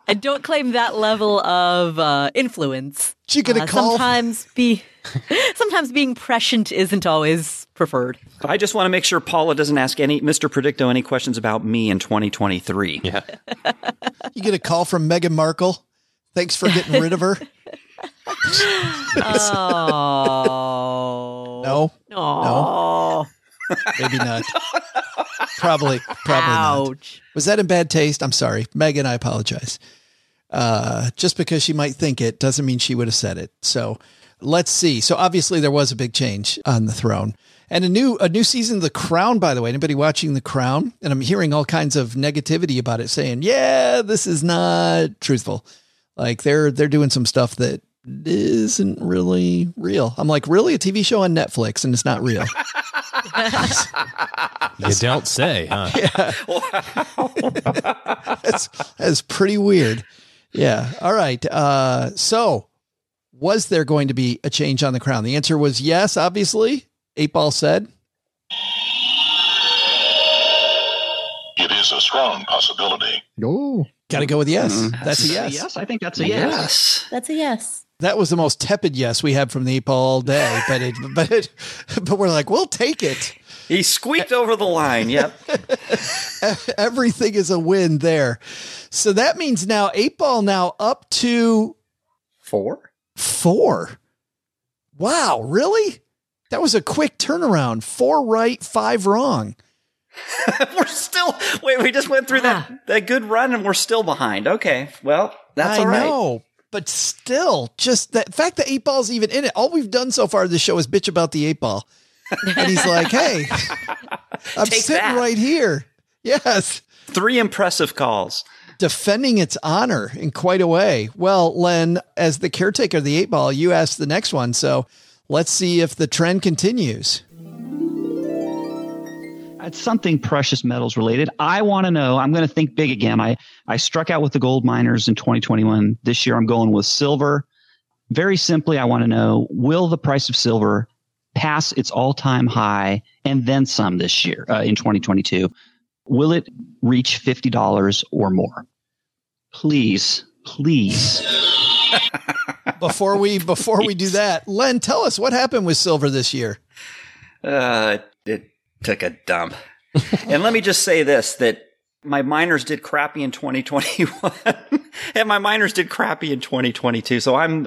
I don't claim that level of influence. Did you get a call? Sometimes being prescient isn't always preferred. I just want to make sure Paula doesn't ask Mr. Predicto any questions about me in 2023. Yeah. You get a call from Meghan Markle. Thanks for getting rid of her. Oh. No. Maybe not. Probably ouch. Not. Was that in bad taste? I'm sorry. Meghan, I apologize. Just because she might think it doesn't mean she would have said it. So let's see. So obviously there was a big change on the throne. And a new season of The Crown, by the way. Anybody watching The Crown? And I'm hearing all kinds of negativity about it, saying, yeah, this is not truthful. Like they're doing some stuff that isn't really real. I'm like, really? A TV show on Netflix and it's not real? You don't say, huh? Yeah. Wow. that's pretty weird. Yeah. All right. So was there going to be a change on the crown? The answer was yes, obviously. 8 Ball said. It is a strong possibility. Oh, got to go with yes. Mm-hmm. That's a yes. I think that's a yes. That's a yes. That was the most tepid yes we had from the 8 Ball all day, but we're like, we'll take it. He squeaked over the line. Yep. Everything is a win there. So that means now 8 Ball now up to four. Wow. Really? That was a quick turnaround. 4 right, 5 wrong. We're still, we just went through that good run and we're still behind. Okay. Well, that's all right. I know. But still, just the fact that 8 Ball's even in it. All we've done so far this show is bitch about the 8 Ball. And he's like, hey, I'm Take sitting that. Right here. Yes. 3 impressive calls. Defending its honor in quite a way. Well, Len, as the caretaker of the 8 Ball, you asked the next one. So let's see if the trend continues. It's something precious metals related. I want to know. I'm going to think big again. I struck out with the gold miners in 2021. This year, I'm going with silver. Very simply, I want to know, will the price of silver pass its all-time high and then some this year in 2022? Will it reach $50 or more? Please. Before we do that, Len, tell us what happened with silver this year. It took a dump. And let me just say this, that my miners did crappy in 2021 and my miners did crappy in 2022. So I'm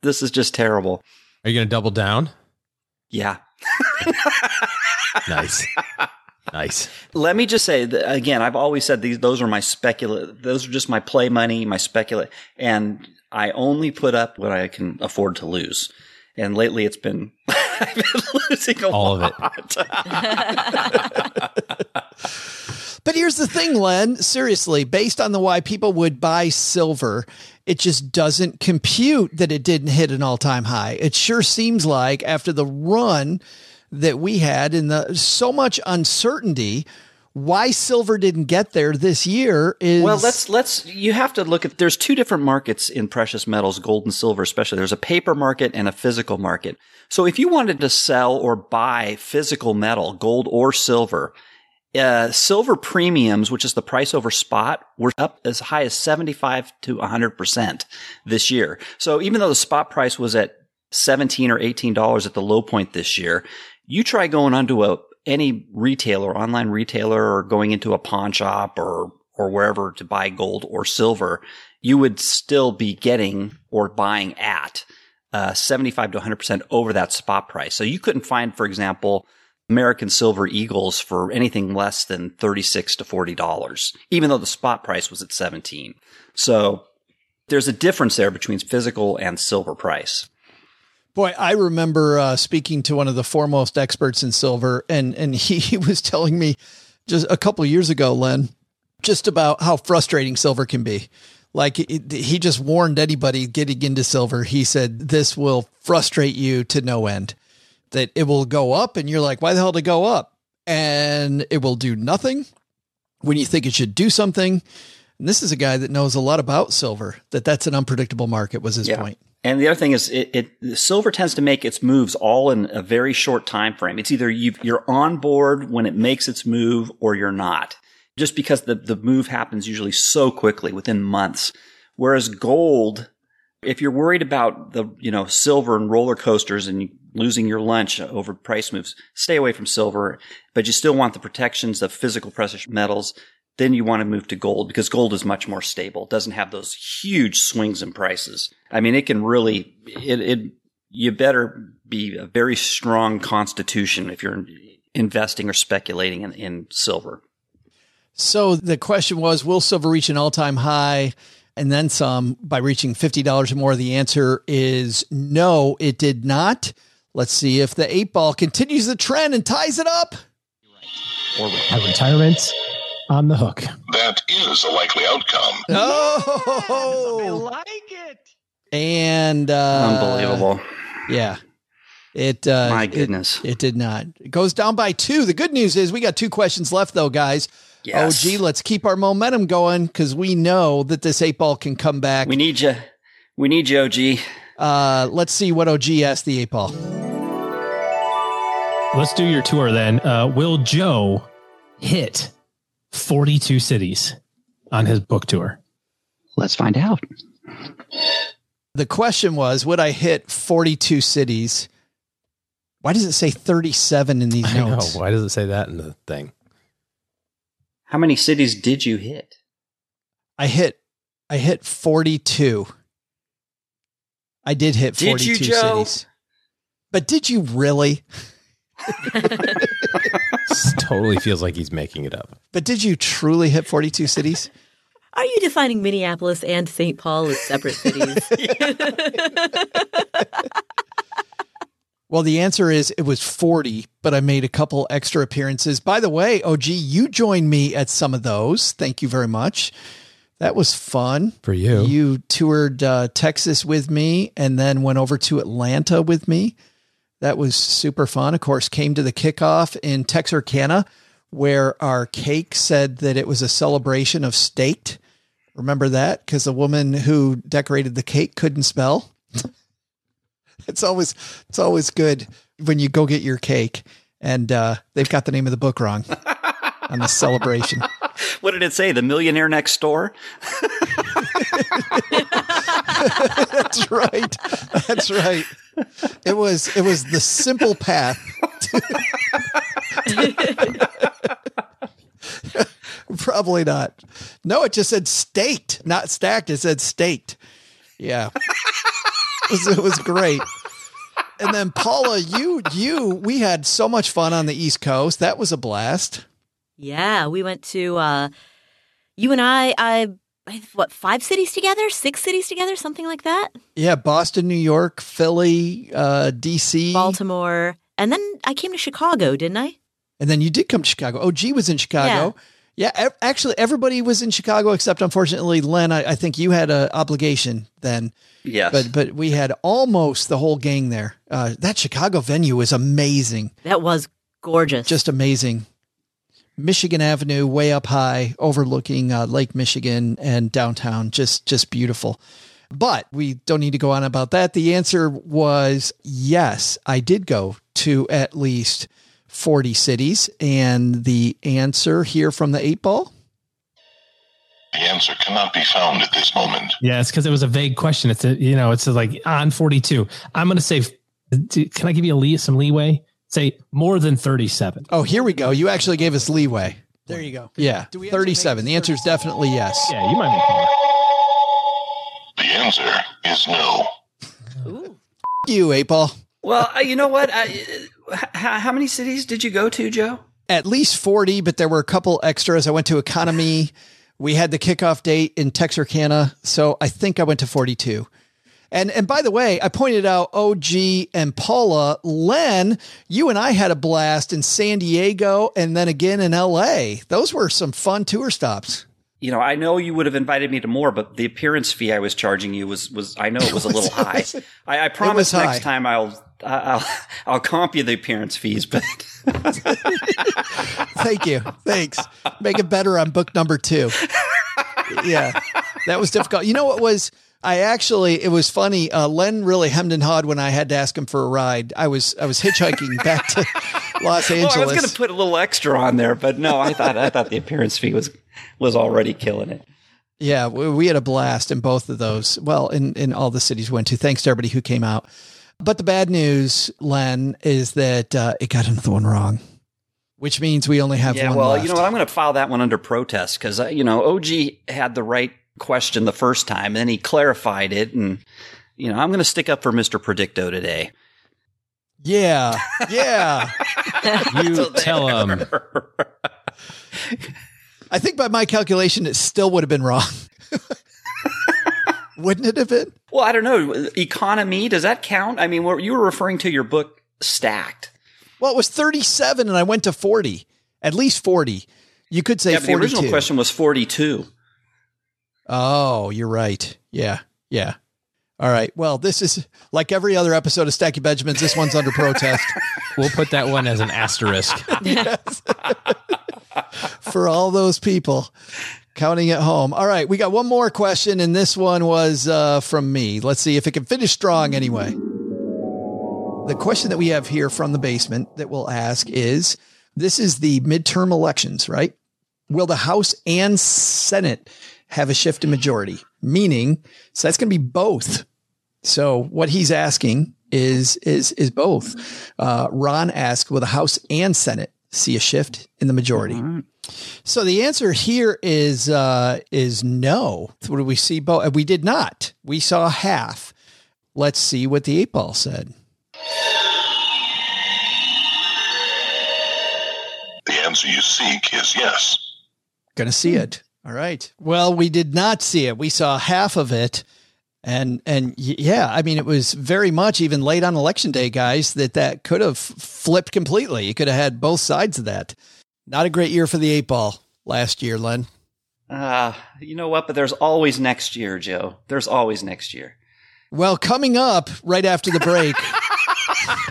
this is just terrible. Are you going to double down? Yeah. Nice. Nice. Let me just say that again, I've always said those are my speculative, those are just my play money, my speculate. And I only put up what I can afford to lose. And lately it's been, I've been losing all of it. But here's the thing, Len, seriously, based on the why people would buy silver, it just doesn't compute that it didn't hit an all-time high. It sure seems like after the run that we had and the so much uncertainty, why silver didn't get there this year is... Well, you have to look at, there's two different markets in precious metals, gold and silver especially. There's a paper market and a physical market. So if you wanted to sell or buy physical metal, gold or silver, silver premiums, which is the price over spot, were up as high as 75 to 100% this year. So even though the spot price was at $17 or $18 at the low point this year, you try going onto any retailer, online retailer, or going into a pawn shop or wherever to buy gold or silver, you would still be getting or buying at 75 to 100% over that spot price. So you couldn't find, for example, American silver eagles for anything less than $36 to $40, even though the spot price was at $17. So there's a difference there between physical and silver price. Boy, I remember speaking to one of the foremost experts in silver, and he was telling me just a couple of years ago, Len, just about how frustrating silver can be. Like he just warned anybody getting into silver. He said, this will frustrate you to no end. That it will go up and you're like, why the hell did it go up? And it will do nothing when you think it should do something. And this is a guy that knows a lot about silver, that's an unpredictable market was his point. And the other thing is silver tends to make its moves all in a very short time frame. It's either you're on board when it makes its move or you're not, just because the move happens usually so quickly within months. Whereas gold, if you're worried about silver and roller coasters and losing your lunch over price moves, stay away from silver, but you still want the protections of physical precious metals, then you want to move to gold because gold is much more stable. It doesn't have those huge swings in prices. I mean, it can really, you better be a very strong constitution if you're investing or speculating in silver. So the question was, will silver reach an all-time high and then some by reaching $50 or more? The answer is no, it did not. Let's see if the 8 Ball continues the trend and ties it up. Or retirement on the hook. That is a likely outcome. Oh, I like it. And unbelievable. Yeah. My goodness. It did not. It goes down by 2. The good news is we got 2 questions left though, guys. Yes. OG, let's keep our momentum going because we know that this 8 Ball can come back. We need you. We need you, OG. Let's see what OG asked the 8 Ball. Let's do your tour then. Will Joe hit 42 cities on his book tour? Let's find out. The question was, would I hit 42 cities? Why does it say 37 in these notes? Why does it say that in the thing? How many cities did you hit? I hit 42. I did hit 42 cities. But did you really? This totally feels like he's making it up. But did you truly hit 42 cities? Are you defining Minneapolis and St. Paul as separate cities? Well, the answer is it was 40, but I made a couple extra appearances. By the way, OG, you joined me at some of those. Thank you very much. That was fun. For you. You toured Texas with me and then went over to Atlanta with me. That was super fun. Of course, came to the kickoff in Texarkana where our cake said that it was a celebration of state. Remember that? Because the woman who decorated the cake couldn't spell. It's always good when you go get your cake and they've got the name of the book wrong on the celebration. What did it say? The Millionaire Next Door? That's right. That's right. It was the simple path. Probably not. No, it just said staked, not stacked. It said staked. Yeah. It was great. And then Paula, we had so much fun on the East Coast. That was a blast. Yeah. We went to, you and I, what, 6 cities together, something like that? Yeah. Boston, New York, Philly, DC, Baltimore. And then I came to Chicago, didn't I? And then you did come to Chicago. OG was in Chicago. Yeah. Actually, everybody was in Chicago except, unfortunately, Len, I think you had an obligation then. Yes. But we had almost the whole gang there. That Chicago venue was amazing. That was gorgeous. Just amazing. Michigan Avenue, way up high, overlooking Lake Michigan and downtown. Just beautiful. But we don't need to go on about that. The answer was yes, I did go to at least 40 cities. And the answer here from the 8 Ball? The answer cannot be found at this moment. Yeah, it's because it was a vague question. It's it's like on 42. I'm going to say, can I give you some leeway? Say more than 37. Oh, here we go. You actually gave us leeway. There you go. Yeah, 37. The answer is definitely yes. Yeah, you might make more. The answer is no. Ooh. You, 8 Ball. Well, you know what? How many cities did you go to, Joe? At least 40, but there were a couple extras. I went to Economy. We had the kickoff date in Texarkana, so I think I went to 42. And by the way, I pointed out OG and Paula. Len, you and I had a blast in San Diego and then again in L.A. Those were some fun tour stops. You know, I know you would have invited me to more, but the appearance fee I was charging you was I know it was a little high. I promise next time I'll comp you the appearance fees, but thank you. Thanks. Make it better on book number 2. Yeah, that was difficult. You know what was? It was funny. Len really hemmed and hawed when I had to ask him for a ride. I was hitchhiking back to Los Angeles. Well, I was going to put a little extra on there, but no, I thought the appearance fee was already killing it. Yeah. We had a blast in both of those. Well, in all the cities we went to, thanks to everybody who came out. But the bad news, Len, is that it got another one wrong, which means we only have one left. Well, you know what? I'm going to file that one under protest because, OG had the right question the first time, and then he clarified it, and I'm gonna stick up for Mr. Predicto today. Yeah You tell him. I think by my calculation it still would have been wrong. Wouldn't it have been? Well, I don't know. Economy, does that count? I mean, you were referring to your book Stacked. Well, it was 37 and I went to 40, at least 40. You could say 42. The original question was 42. Oh, you're right. Yeah. All right. Well, this is like every other episode of Stacking Benjamins. This one's under protest. We'll put that one as an asterisk. Yes. For all those people counting at home. All right. We got one more question, and this one was from me. Let's see if it can finish strong anyway. The question that we have here from the basement that we'll ask is, this is the midterm elections, right? Will the House and Senate have a shift in majority, meaning, so that's going to be both. So what he's asking is both. Ron asked, will the House and Senate see a shift in the majority? Mm-hmm. So the answer here is no. What do we see? Both? We did not. We saw half. Let's see what the 8 Ball said. The answer you seek is yes. Going to see it. All right. Well, we did not see it. We saw half of it. And yeah, I mean, it was very much even late on election day, guys, that could have flipped completely. You could have had both sides of that. Not a great year for the 8 Ball last year, Len. You know what? But there's always next year, Joe. There's always next year. Well, coming up right after the break.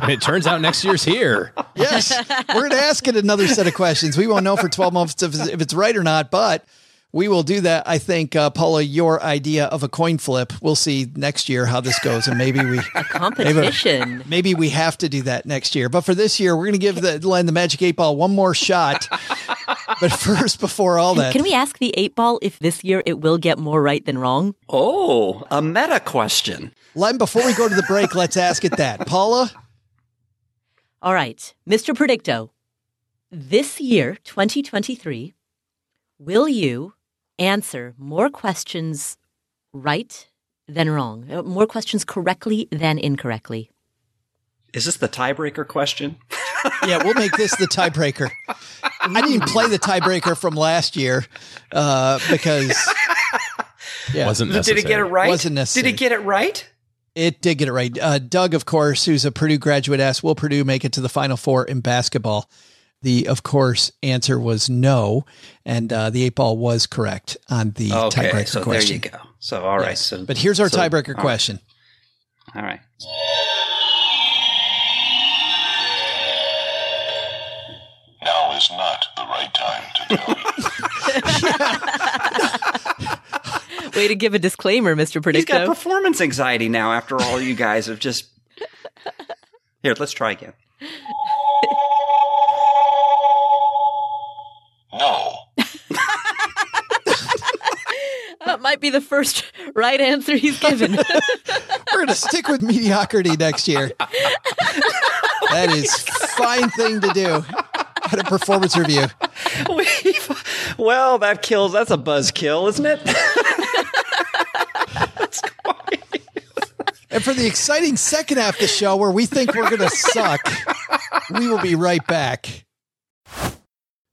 It turns out next year's here. Yes. We're going to ask it another set of questions. We won't know for 12 months if it's right or not, but we will do that. I think, Paula, your idea of a coin flip, we'll see next year how this goes. And maybe a competition. Maybe we have to do that next year. But for this year, we're going to give Len the Magic 8 Ball one more shot. But first, before all that. Can we ask the 8 Ball if this year it will get more right than wrong? Oh, a meta question. Len, before we go to the break, let's ask it that. Paula? All right. Mr. Predicto, this year, 2023, will you answer more questions right than wrong? More questions correctly than incorrectly? Is this the tiebreaker question? Yeah, we'll make this the tiebreaker. I didn't play the tiebreaker from last year because yeah. Wasn't necessary. Did it get it right? Wasn't necessary. Did it get it right? It did get it right. Doug, of course, who's a Purdue graduate, asked, will Purdue make it to the Final Four in basketball? The, of course, answer was no, and the 8-ball was correct on the tiebreaker so question. Okay, so there you go. So, all right. Yes. So, but here's our tiebreaker question. All right. Now is not the right time to tell you. Way to give a disclaimer, Mr. Predicto. He's got performance anxiety now after all you guys have just... Here, let's try again. No. That might be the first right answer he's given. We're going to stick with mediocrity next year. That is a fine thing to do at a performance review. Well, that kills. That's a buzzkill, isn't it? And for the exciting second half of the show where we think we're going to suck, we will be right back.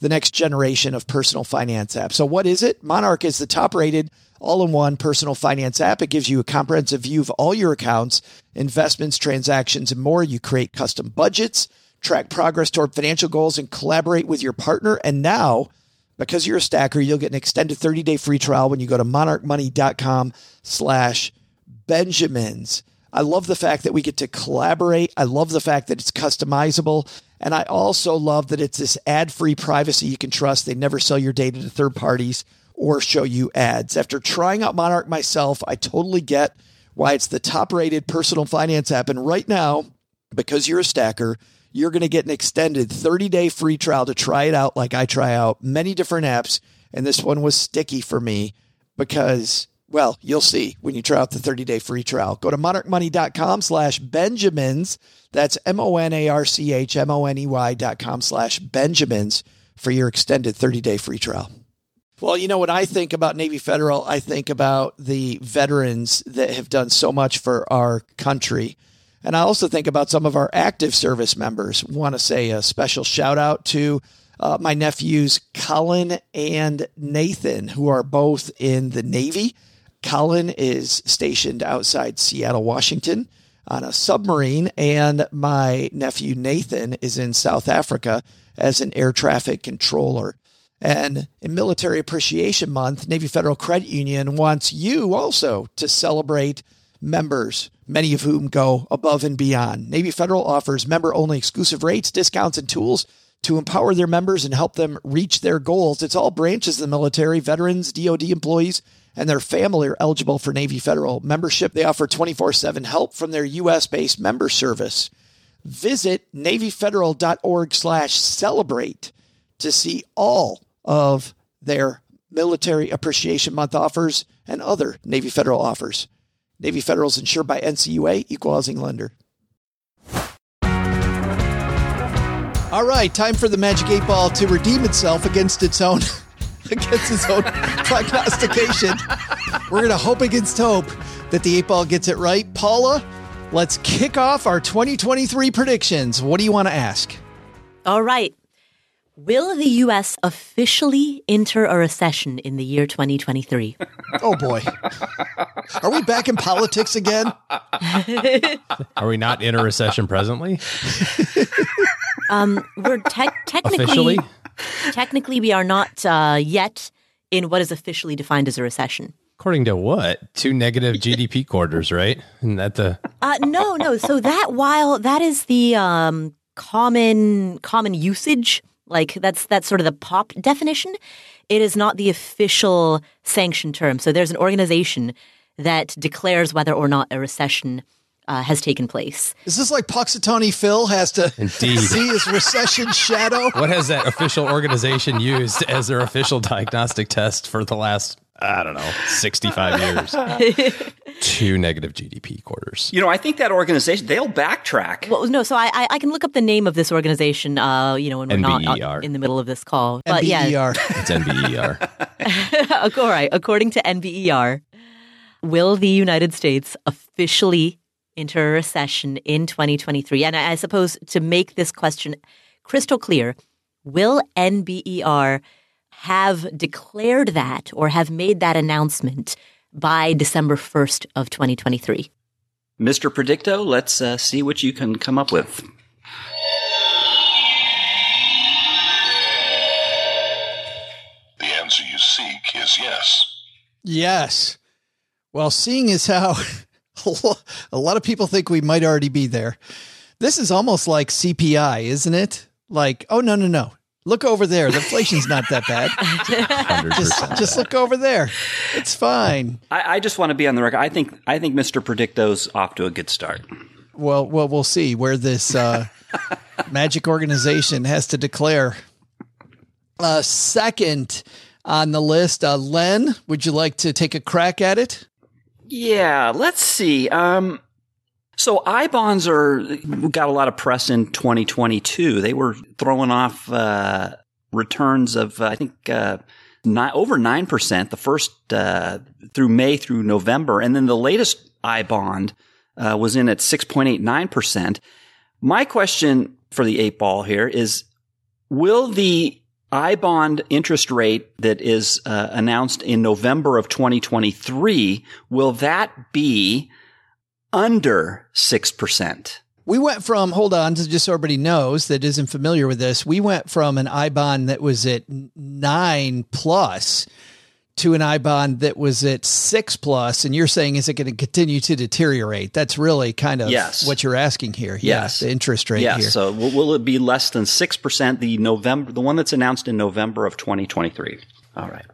the next generation of personal finance apps. So what is it? Monarch is the top-rated all-in-one personal finance app. It gives you a comprehensive view of all your accounts, investments, transactions, and more. You create custom budgets, track progress toward financial goals, and collaborate with your partner. And now, because you're a stacker, you'll get an extended 30-day free trial when you go to monarchmoney.com/Benjamins. I love the fact that we get to collaborate. I love the fact that it's customizable. And I also love that it's this ad-free privacy you can trust. They never sell your data to third parties or show you ads. After trying out Monarch myself, I totally get why it's the top-rated personal finance app. And right now, because you're a stacker, you're going to get an extended 30-day free trial to try it out like I try out many different apps. And this one was sticky for me because... Well, you'll see when you try out the 30-day free trial. Go to monarchmoney.com/Benjamins. That's monarchmoney.com/Benjamins for your extended 30-day free trial. Well, you know, when I think about Navy Federal, I think about the veterans that have done so much for our country. And I also think about some of our active service members. I want to say a special shout out to my nephews, Colin and Nathan, who are both in the Navy. Colin is stationed outside Seattle, Washington on a submarine, and my nephew Nathan is in South Africa as an air traffic controller. And in Military Appreciation Month, Navy Federal Credit Union wants you also to celebrate members, many of whom go above and beyond. Navy Federal offers member-only exclusive rates, discounts, and tools to empower their members and help them reach their goals. It's all branches of the military. Veterans, DOD employees, and their family are eligible for Navy Federal membership. They offer 24/7 help from their U.S.-based member service. Visit NavyFederal.org/celebrate to see all of their Military Appreciation Month offers and other Navy Federal offers. Navy Federal is insured by NCUA, Equal Housing Lender. All right, time for the Magic 8 Ball to redeem itself against its own prognostication. We're going to hope against hope that the 8 Ball gets it right. Paula, let's kick off our 2023 predictions. What do you want to ask? All right. Will the U.S. officially enter a recession in the year 2023? Oh, boy. Are we back in politics again? Are we not in a recession presently? We're technically we are not yet in what is officially defined as a recession. According to what? 2 negative GDP quarters, right? Isn't that the? No. So that is the common usage. Like that's sort of the pop definition. It is not the official sanction term. So there's an organization that declares whether or not a recession has taken place. Is this like Puxatony Phil has to see his recession shadow? What has that official organization used as their official diagnostic test for the last, I don't know, 65 years? 2 negative GDP quarters. You know, I think that organization, they'll backtrack. Well, no, so I can look up the name of this organization, you know, when we're not in the middle of this call. But NBER. Yeah. It's NBER. All right. According to NBER, will the United States officially enter a recession in 2023? And I suppose to make this question crystal clear, will NBER have declared that or have made that announcement by December 1st of 2023? Mr. Predicto, let's see what you can come up with. The answer you seek is yes. Yes. Well, seeing as how a lot of people think we might already be there. This is almost like CPI, isn't it? Like, oh, no. Look over there. The inflation's not that bad. 100%. Just look over there. It's fine. I just want to be on the record. I think Mr. Predicto's off to a good start. Well, we'll see where this magic organization has to declare. Second on the list, Len, would you like to take a crack at it? Yeah, let's see. So I-bonds got a lot of press in 2022. They were throwing off returns of, I think, over 9%, the first through May through November. And then the latest I-bond was in at 6.89%. My question for the 8-ball here is, will the I-bond interest rate that is announced in November of 2023, will that be under 6%? We went from, hold on, just so everybody knows that isn't familiar with this, we went from an I-bond that was at 9 plus to an I-bond that was at 6 plus, and you're saying, is it going to continue to deteriorate? That's really kind of what you're asking here. Yes. The interest rate here. So will it be less than 6%, the one that's announced in November of 2023? All right.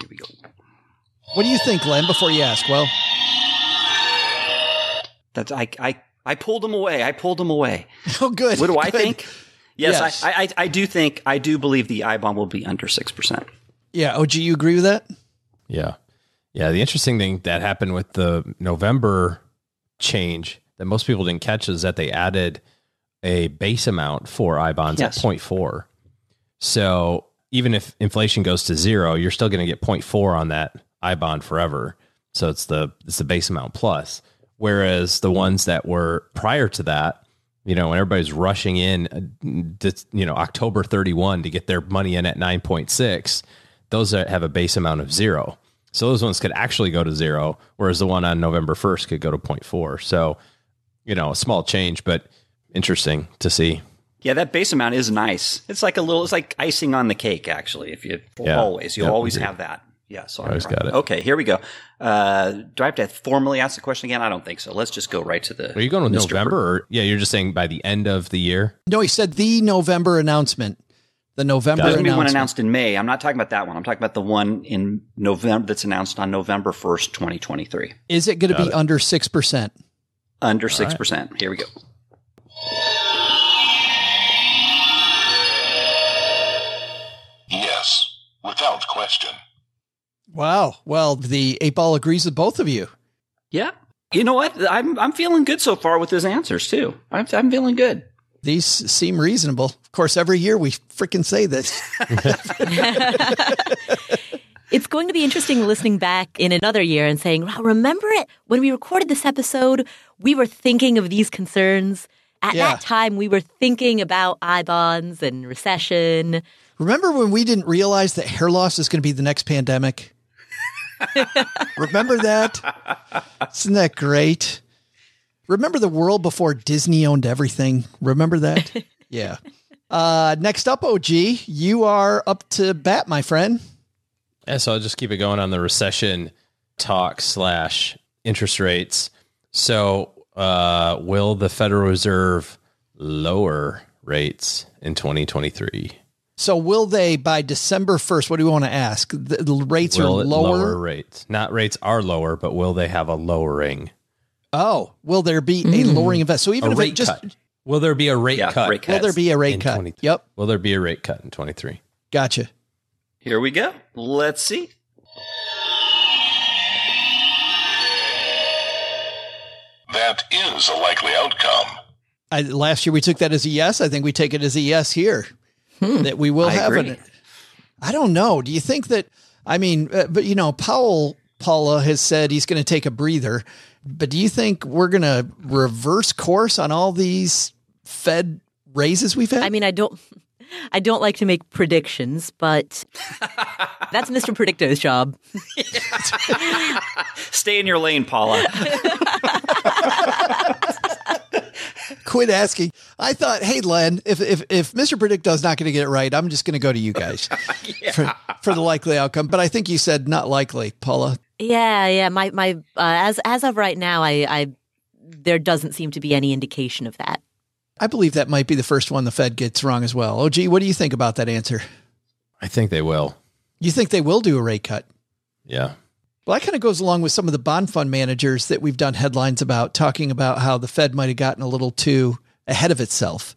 Here we go. What do you think, Len, before you ask? Well, that's I pulled them away. Oh, good. What do I think? Yes. I do think, I do believe the I-bond will be under 6%. Yeah. OG, you agree with that? Yeah. Yeah. The interesting thing that happened with the November change that most people didn't catch is that they added a base amount for I-bonds at 0.4. So even if inflation goes to 0, you're still going to get 0.4 on that I-bond forever. So it's the base amount plus. Whereas the ones that were prior to that, you know, when everybody's rushing in, you know, October 31 to get their money in at 9.6, those that have a base amount of 0. So those ones could actually go to 0, whereas the one on November 1st could go to 0.4. So, you know, a small change, but interesting to see. Yeah, that base amount is nice. It's like it's like icing on the cake, actually. If you always have that. Yeah, so I got it. Okay, here we go. Do I have to formally ask the question again? I don't think so. Let's just go right to the... Are you going with November? Or, yeah, you're just saying by the end of the year? No, he said the November announcement. The November announcement. There's going to be one announced in May. I'm not talking about that one. I'm talking about the one in November that's announced on November 1st, 2023. Is it going to be under 6%? Under 6%. Right. Here we go. Yes, without question. Wow. Well, the 8-Ball agrees with both of you. Yeah. You know what? I'm feeling good so far with his answers, too. I'm feeling good. These seem reasonable. Of course, every year we freaking say this. It's going to be interesting listening back in another year and saying, wow, remember it? When we recorded this episode, we were thinking of these concerns. At that time, we were thinking about I-bonds and recession. Remember when we didn't realize that hair loss is going to be the next pandemic? Remember that? Isn't that great? Remember the world before Disney owned everything? Remember that? Yeah. Next up, OG, you are up to bat, my friend. Yeah, so I'll just keep it going on the recession talk / interest rates. So will the Federal Reserve lower rates in 2023? So will they, by December 1st, what do we want to ask? The rates will are lower? Lower rates. Not rates are lower, but will they have a lowering? Oh, will there be a lowering event? So even a if rate it just... Cut. Will there be a rate cut? Rate will there be a rate cut? Yep. Will there be a rate cut in 23? Gotcha. Here we go. Let's see. That is a likely outcome. Last year we took that as a yes. I think we take it as a yes here. That we will have it. I don't know. Do you think that, I mean, but you know, Paula has said he's going to take a breather, but do you think we're going to reverse course on all these Fed raises we've had? I mean, I don't like to make predictions, but that's Mr. Predicto's job. Stay in your lane, Paula. Quit asking. I thought, hey, Len, if Mr. Predicto's not going to get it right, I'm just going to go to you guys for the likely outcome. But I think you said not likely, Paula. Yeah. My as of right now, I there doesn't seem to be any indication of that. I believe that might be the first one the Fed gets wrong as well. OG, what do you think about that answer? I think they will. You think they will do a rate cut? Yeah. Well, that kind of goes along with some of the bond fund managers that we've done headlines about, talking about how the Fed might have gotten a little too ahead of itself,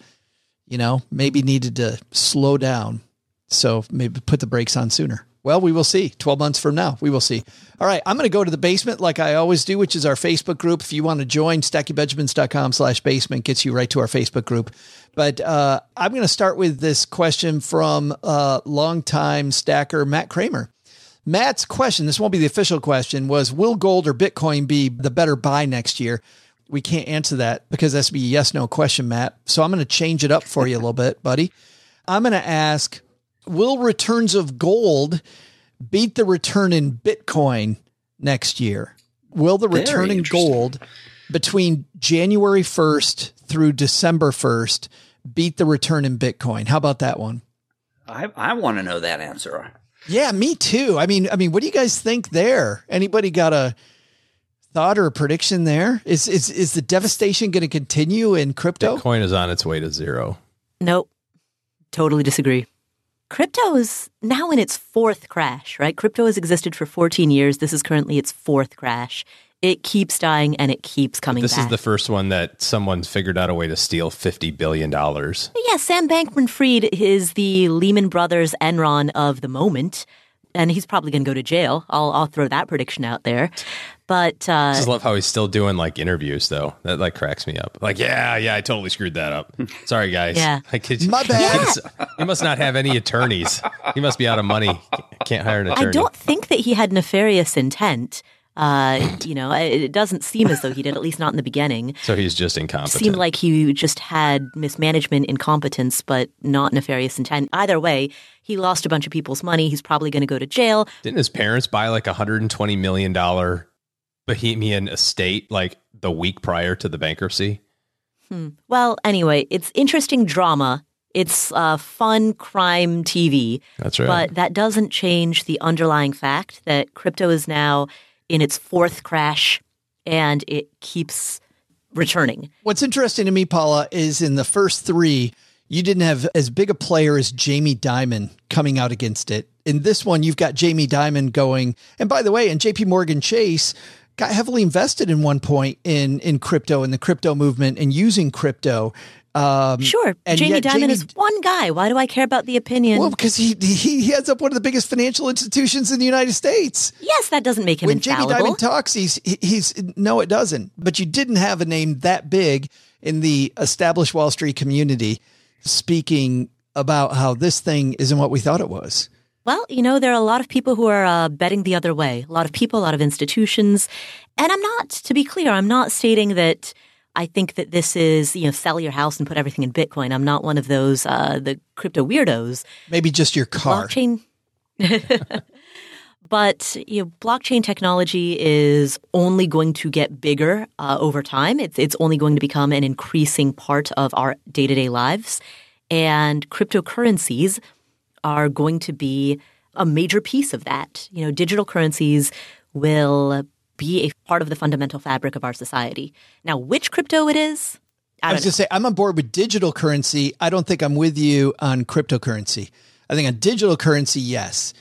you know, maybe needed to slow down. So maybe put the brakes on sooner. Well, we will see. 12 months from now, we will see. All right. I'm going to go to the basement like I always do, which is our Facebook group. If you want to join, StackyBenjamins.com/basement gets you right to our Facebook group. But I'm going to start with this question from longtime stacker Matt Kramer. Matt's question, this won't be the official question, was will gold or Bitcoin be the better buy next year? We can't answer that because that's a yes, no question, Matt. So I'm going to change it up for you a little bit, buddy. I'm going to ask, will returns of gold beat the return in Bitcoin next year? Will the return in gold between January 1st through December 1st beat the return in Bitcoin? How about that one? I want to know that answer. Yeah, me too. I mean, what do you guys think there? Anybody got a thought or a prediction there? Is the devastation going to continue in crypto? Bitcoin is on its way to zero. Nope. Totally disagree. Crypto is now in its fourth crash, right? Crypto has existed for 14 years. This is currently its fourth crash. It keeps dying and it keeps coming back. This is the first one that someone's figured out a way to steal $50 billion. Yeah, Sam Bankman-Fried is the Lehman Brothers Enron of the moment, and he's probably going to go to jail. I'll throw that prediction out there. But I just love how he's still doing like interviews, though. That like cracks me up. Like, yeah, I totally screwed that up. Sorry, guys. Yeah, like, my bad. He must not have any attorneys. He must be out of money. Can't hire an attorney. I don't think that he had nefarious intent. You know, it doesn't seem as though he did, at least not in the beginning. So he's just incompetent. Seemed like he just had mismanagement, incompetence, but not nefarious intent. Either way, he lost a bunch of people's money. He's probably going to go to jail. Didn't his parents buy like $120 million Bohemian estate like the week prior to the bankruptcy? Well, anyway, it's interesting drama. It's fun crime TV. That's right. But that doesn't change the underlying fact that crypto is now in its fourth crash, and it keeps returning. What's interesting to me, Paula, is in the first three, you didn't have as big a player as Jamie Dimon coming out against it. In this one, you've got Jamie Dimon going, and by the way, and JP Morgan Chase got heavily invested in one point in crypto and the crypto movement and using crypto. Sure. And Jamie Dimon is one guy. Why do I care about the opinion? Well, because he heads up one of the biggest financial institutions in the United States. Yes, that doesn't make him infallible. When Jamie Dimon talks, he's no, it doesn't. But you didn't have a name that big in the established Wall Street community speaking about how this thing isn't what we thought it was. Well, you know, there are a lot of people who are betting the other way. A lot of people, a lot of institutions. And to be clear, I'm not stating that I think that this is, you know, sell your house and put everything in Bitcoin. I'm not one of those, the crypto weirdos. Maybe just your car. Blockchain. But, you know, blockchain technology is only going to get bigger over time. It's only going to become an increasing part of our day-to-day lives. And cryptocurrencies are going to be a major piece of that. You know, digital currencies will be a part of the fundamental fabric of our society. Now, which crypto it is, I was going to say, I'm on board with digital currency. I don't think I'm with you on cryptocurrency. I think on digital currency, yes.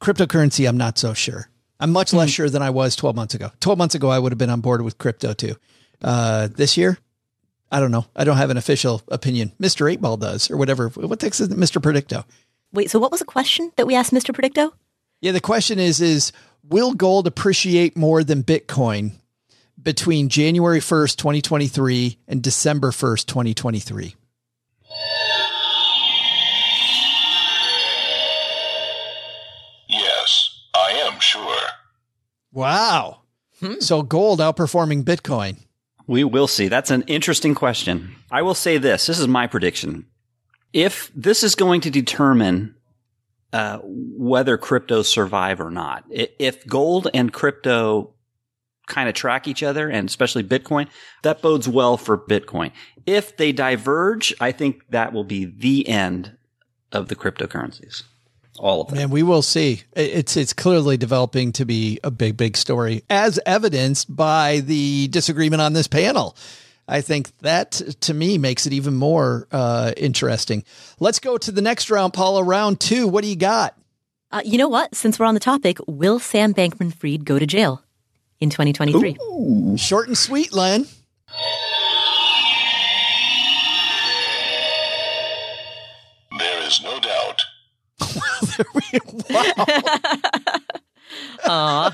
Cryptocurrency, I'm not so sure. I'm much less sure than I was 12 months ago. 12 months ago, I would have been on board with crypto too. This year, I don't know. I don't have an official opinion. Mr. 8 Ball does or whatever. What takes Mr. Predicto? Wait, so what was the question that we asked Mr. Predicto? Yeah, the question is will gold appreciate more than Bitcoin between January 1st, 2023 and December 1st, 2023? Yes, I am sure. Wow. So gold outperforming Bitcoin. We will see. That's an interesting question. I will say this. This is my prediction. If this is going to determine whether crypto survive or not, if gold and crypto kind of track each other, and especially Bitcoin, that bodes well for Bitcoin. If they diverge, I think that will be the end of the cryptocurrencies. All of them. And we will see. It's clearly developing to be a big, big story, as evidenced by the disagreement on this panel. I think that, to me, makes it even more interesting. Let's go to the next round, Paula. Round two. What do you got? You know what? Since we're on the topic, will Sam Bankman-Fried go to jail in 2023? Ooh. Short and sweet, Len. There is no doubt. Wow.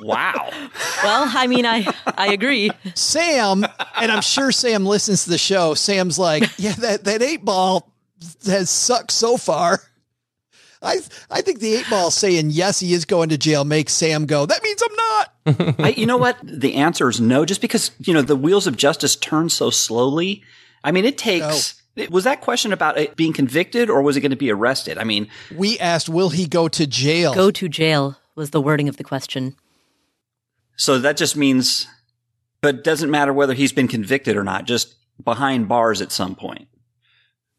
Wow. Well, I mean, I agree. Sam, and I'm sure Sam listens to the show. Sam's like, yeah, that 8 Ball has sucked so far. I think the 8 Ball saying, yes, he is going to jail makes Sam go, that means I'm not. You know what? The answer is no, just because, you know, the wheels of justice turn so slowly. I mean, it takes... No. Was that question about it being convicted or was it going to be arrested? I mean, we asked, will he go to jail? Go to jail was the wording of the question. So that just means, but it doesn't matter whether he's been convicted or not, just behind bars at some point.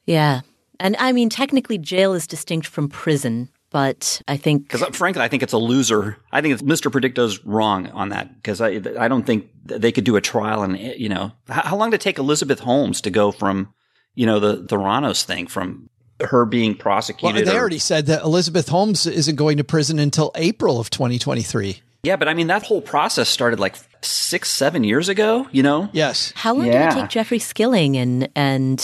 Yeah. And I mean, technically jail is distinct from prison, but I think. Because frankly, I think it's a loser. I think Mr. Predicto's wrong on that because I don't think they could do a trial. And, you know, how long did it take Elizabeth Holmes to go from, you know, the Rano's thing from her being prosecuted. Well, they already said that Elizabeth Holmes isn't going to prison until April of 2023. Yeah, but I mean, that whole process started like 6-7 years ago, you know? Yes. How long did it take Jeffrey Skilling and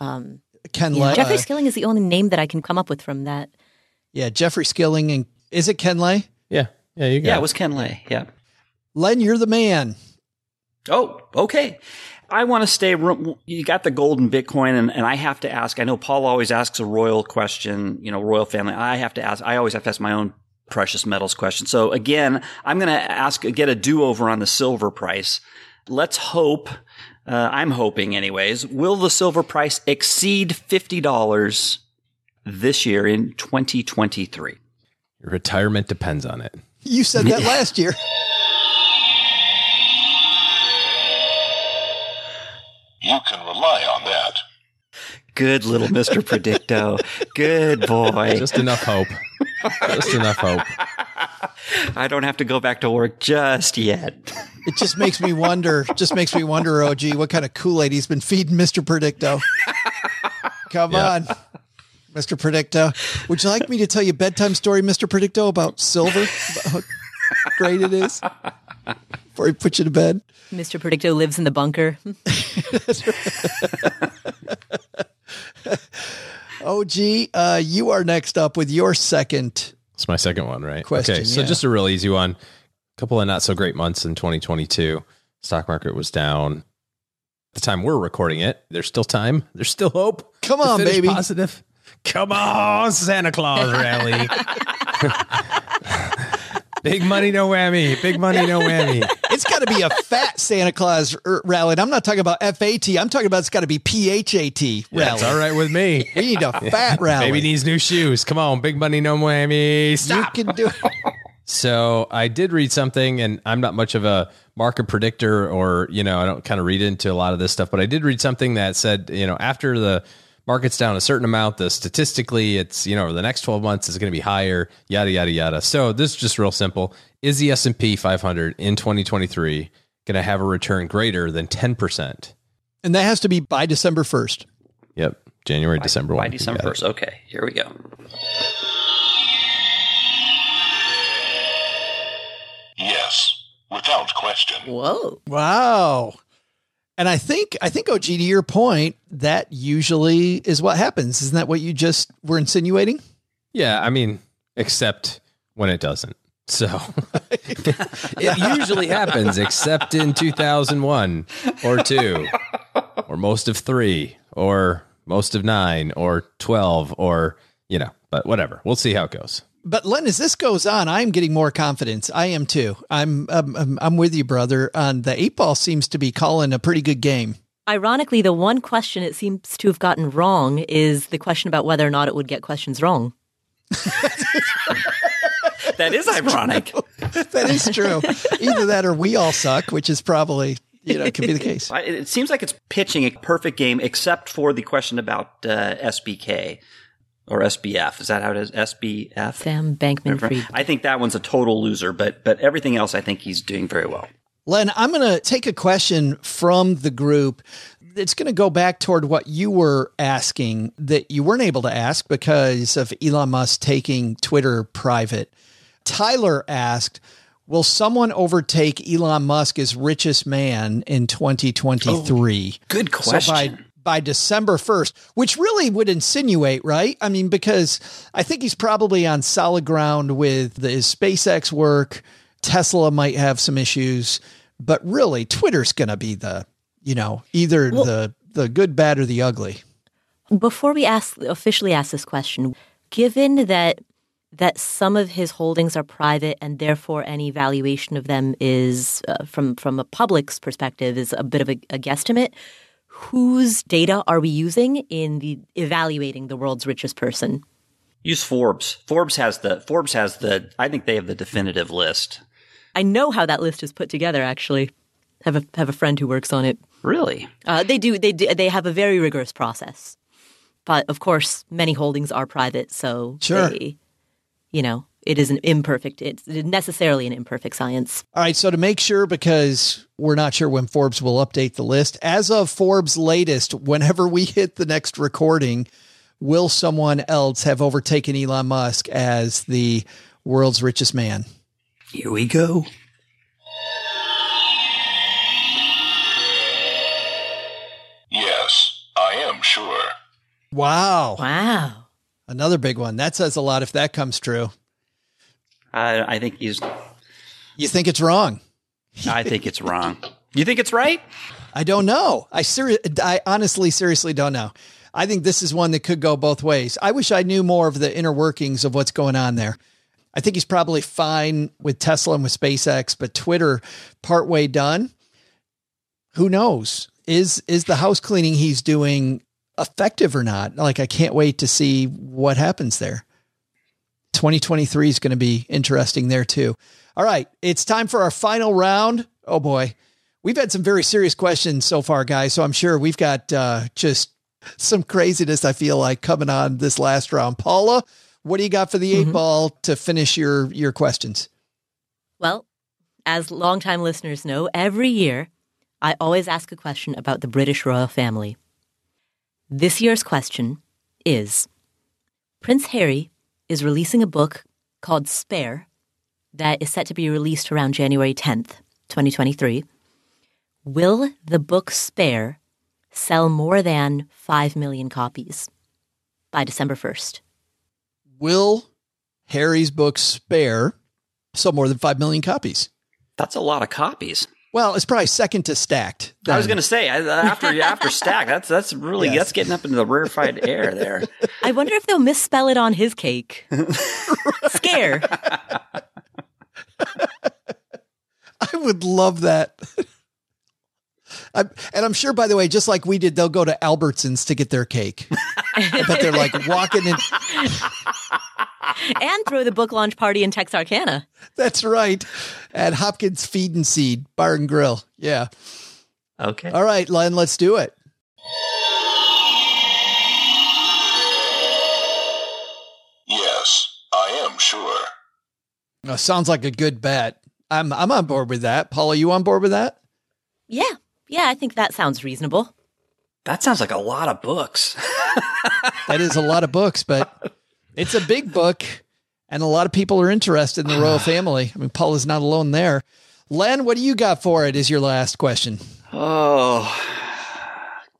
Ken Lay? Jeffrey Skilling is the only name that I can come up with from that. Yeah, Jeffrey Skilling and is it Ken Lay? Yeah. Yeah, you got it. Yeah, it was Ken Lay. Yeah. Len, you're the man. Oh, okay. I want to stay – you got the gold and Bitcoin, and I have to ask – I know Paul always asks a royal question, you know, royal family. I have to ask – I always have to ask my own precious metals question. So, again, I'm going to get a do-over on the silver price. Let's hope I'm hoping anyways. Will the silver price exceed $50 this year in 2023? Your retirement depends on it. You said that last year. You can rely on that. Good little Mr. Predicto. Good boy. Just enough hope. Just enough hope. I don't have to go back to work just yet. It just makes me wonder. OG, what kind of Kool-Aid he's been feeding Mr. Predicto. Come on, Mr. Predicto. Would you like me to tell you a bedtime story, Mr. Predicto, about silver? About how great it is? Before he puts you to bed. Mr. Predicto lives in the bunker. OG, you are next up with your second. It's my second one, right? Question, okay, so just a real easy one. A couple of not so great months in 2022. Stock market was down. At the time we're recording it, there's still time. There's still hope. Come on, baby. Positive. Come on, Santa Claus rally. Big money, no whammy. Big money, no whammy. It's got to be a fat Santa Claus rally. And I'm not talking about F-A-T. I'm talking about it's got to be P-H-A-T rally. That's all right with me. We need a fat rally. Baby needs new shoes. Come on. Big money, no whammy. Stop. You can do it. So I did read something, and I'm not much of a market predictor or, you know, I don't kind of read into a lot of this stuff, but I did read something that said, you know, after the market's down a certain amount, the statistically it's, you know, over the next 12 months is going to be higher, yada, yada, yada. So this is just real simple. Is the S&P 500 in 2023 going to have a return greater than 10%? And that has to be by December 1st. Yep. January, December 1. By December 1st. Okay, here we go. Yes, without question. Whoa. Wow. And I think, OG, to your point, that usually is what happens. Isn't that what you just were insinuating? Yeah, I mean, except when it doesn't. So it usually happens, except in 2001 or 2 or most of 3 or most of 9 or 12 or, you know, but whatever. We'll see how it goes. But Len, as this goes on, I'm getting more confidence. I am too. I'm with you, brother. The 8-Ball seems to be calling a pretty good game. Ironically, the one question it seems to have gotten wrong is the question about whether or not it would get questions wrong. That is ironic. That is true. Either that or we all suck, which is probably, you know, could be the case. It seems like it's pitching a perfect game, except for the question about SBK. Or SBF. Is that how it is? SBF? Sam Bankman-Fried. I think that one's a total loser, but everything else I think he's doing very well. Len, I'm going to take a question from the group. It's going to go back toward what you were asking that you weren't able to ask because of Elon Musk taking Twitter private. Tyler asked, will someone overtake Elon Musk as richest man in 2023? Oh, good question. So by December 1st, which really would insinuate, right? I mean, because I think he's probably on solid ground with his SpaceX work. Tesla might have some issues, but really Twitter's going to be the, you know, either the good, bad, or the ugly. Before we officially ask this question, given that some of his holdings are private and therefore any valuation of them is, from a public's perspective, is a bit of a guesstimate, whose data are we using in the evaluating the world's richest person? Use Forbes. Forbes has the I think they have the definitive list. I know how that list is put together, actually. Have a friend who works on it. Really? They do. They have a very rigorous process. But of course, many holdings are private, so sure. They, you know, it is an imperfect, it's necessarily an imperfect science. All right. So to make sure, because we're not sure when Forbes will update the list, as of Forbes' latest, whenever we hit the next recording, will someone else have overtaken Elon Musk as the world's richest man? Here we go. Yes, I am sure. Wow. Another big one. That says a lot if that comes true. I think he's... You think it's wrong? I think it's wrong. You think it's right? I don't know. I honestly, seriously don't know. I think this is one that could go both ways. I wish I knew more of the inner workings of what's going on there. I think he's probably fine with Tesla and with SpaceX, but Twitter partway done. Who knows? Is the house cleaning he's doing effective or not? Like, I can't wait to see what happens there. 2023 is going to be interesting there too. All right. It's time for our final round. Oh boy. We've had some very serious questions so far, guys. So I'm sure we've got just some craziness, I feel like, coming on this last round. Paula, what do you got for the 8-Ball to finish your questions? Well, as longtime listeners know, every year I always ask a question about the British royal family. This year's question is, Prince Harry is releasing a book called Spare that is set to be released around January 10th, 2023. Will the book Spare sell more than 5 million copies by December 1st? Will Harry's book Spare sell more than 5 million copies? That's a lot of copies. Well, it's probably second to Stacked. Then. I was going to say, after Stacked, that's really, yes. That's getting up into the rarefied air there. I wonder if they'll misspell it on his cake. Scare. I would love that. And I'm sure, by the way, just like we did, they'll go to Albertsons to get their cake. But they're like walking in. And throw the book launch party in Texarkana. That's right. At Hopkins Feed and Seed, Bar and Grill. Yeah. Okay. All right, Len, let's do it. Yes, I am sure. Oh, sounds like a good bet. I'm on board with that. Paula, you on board with that? Yeah. Yeah, I think that sounds reasonable. That sounds like a lot of books. That is a lot of books, but it's a big book, and a lot of people are interested in the royal family. I mean, Paula's not alone there. Len, what do you got for it is your last question. Oh,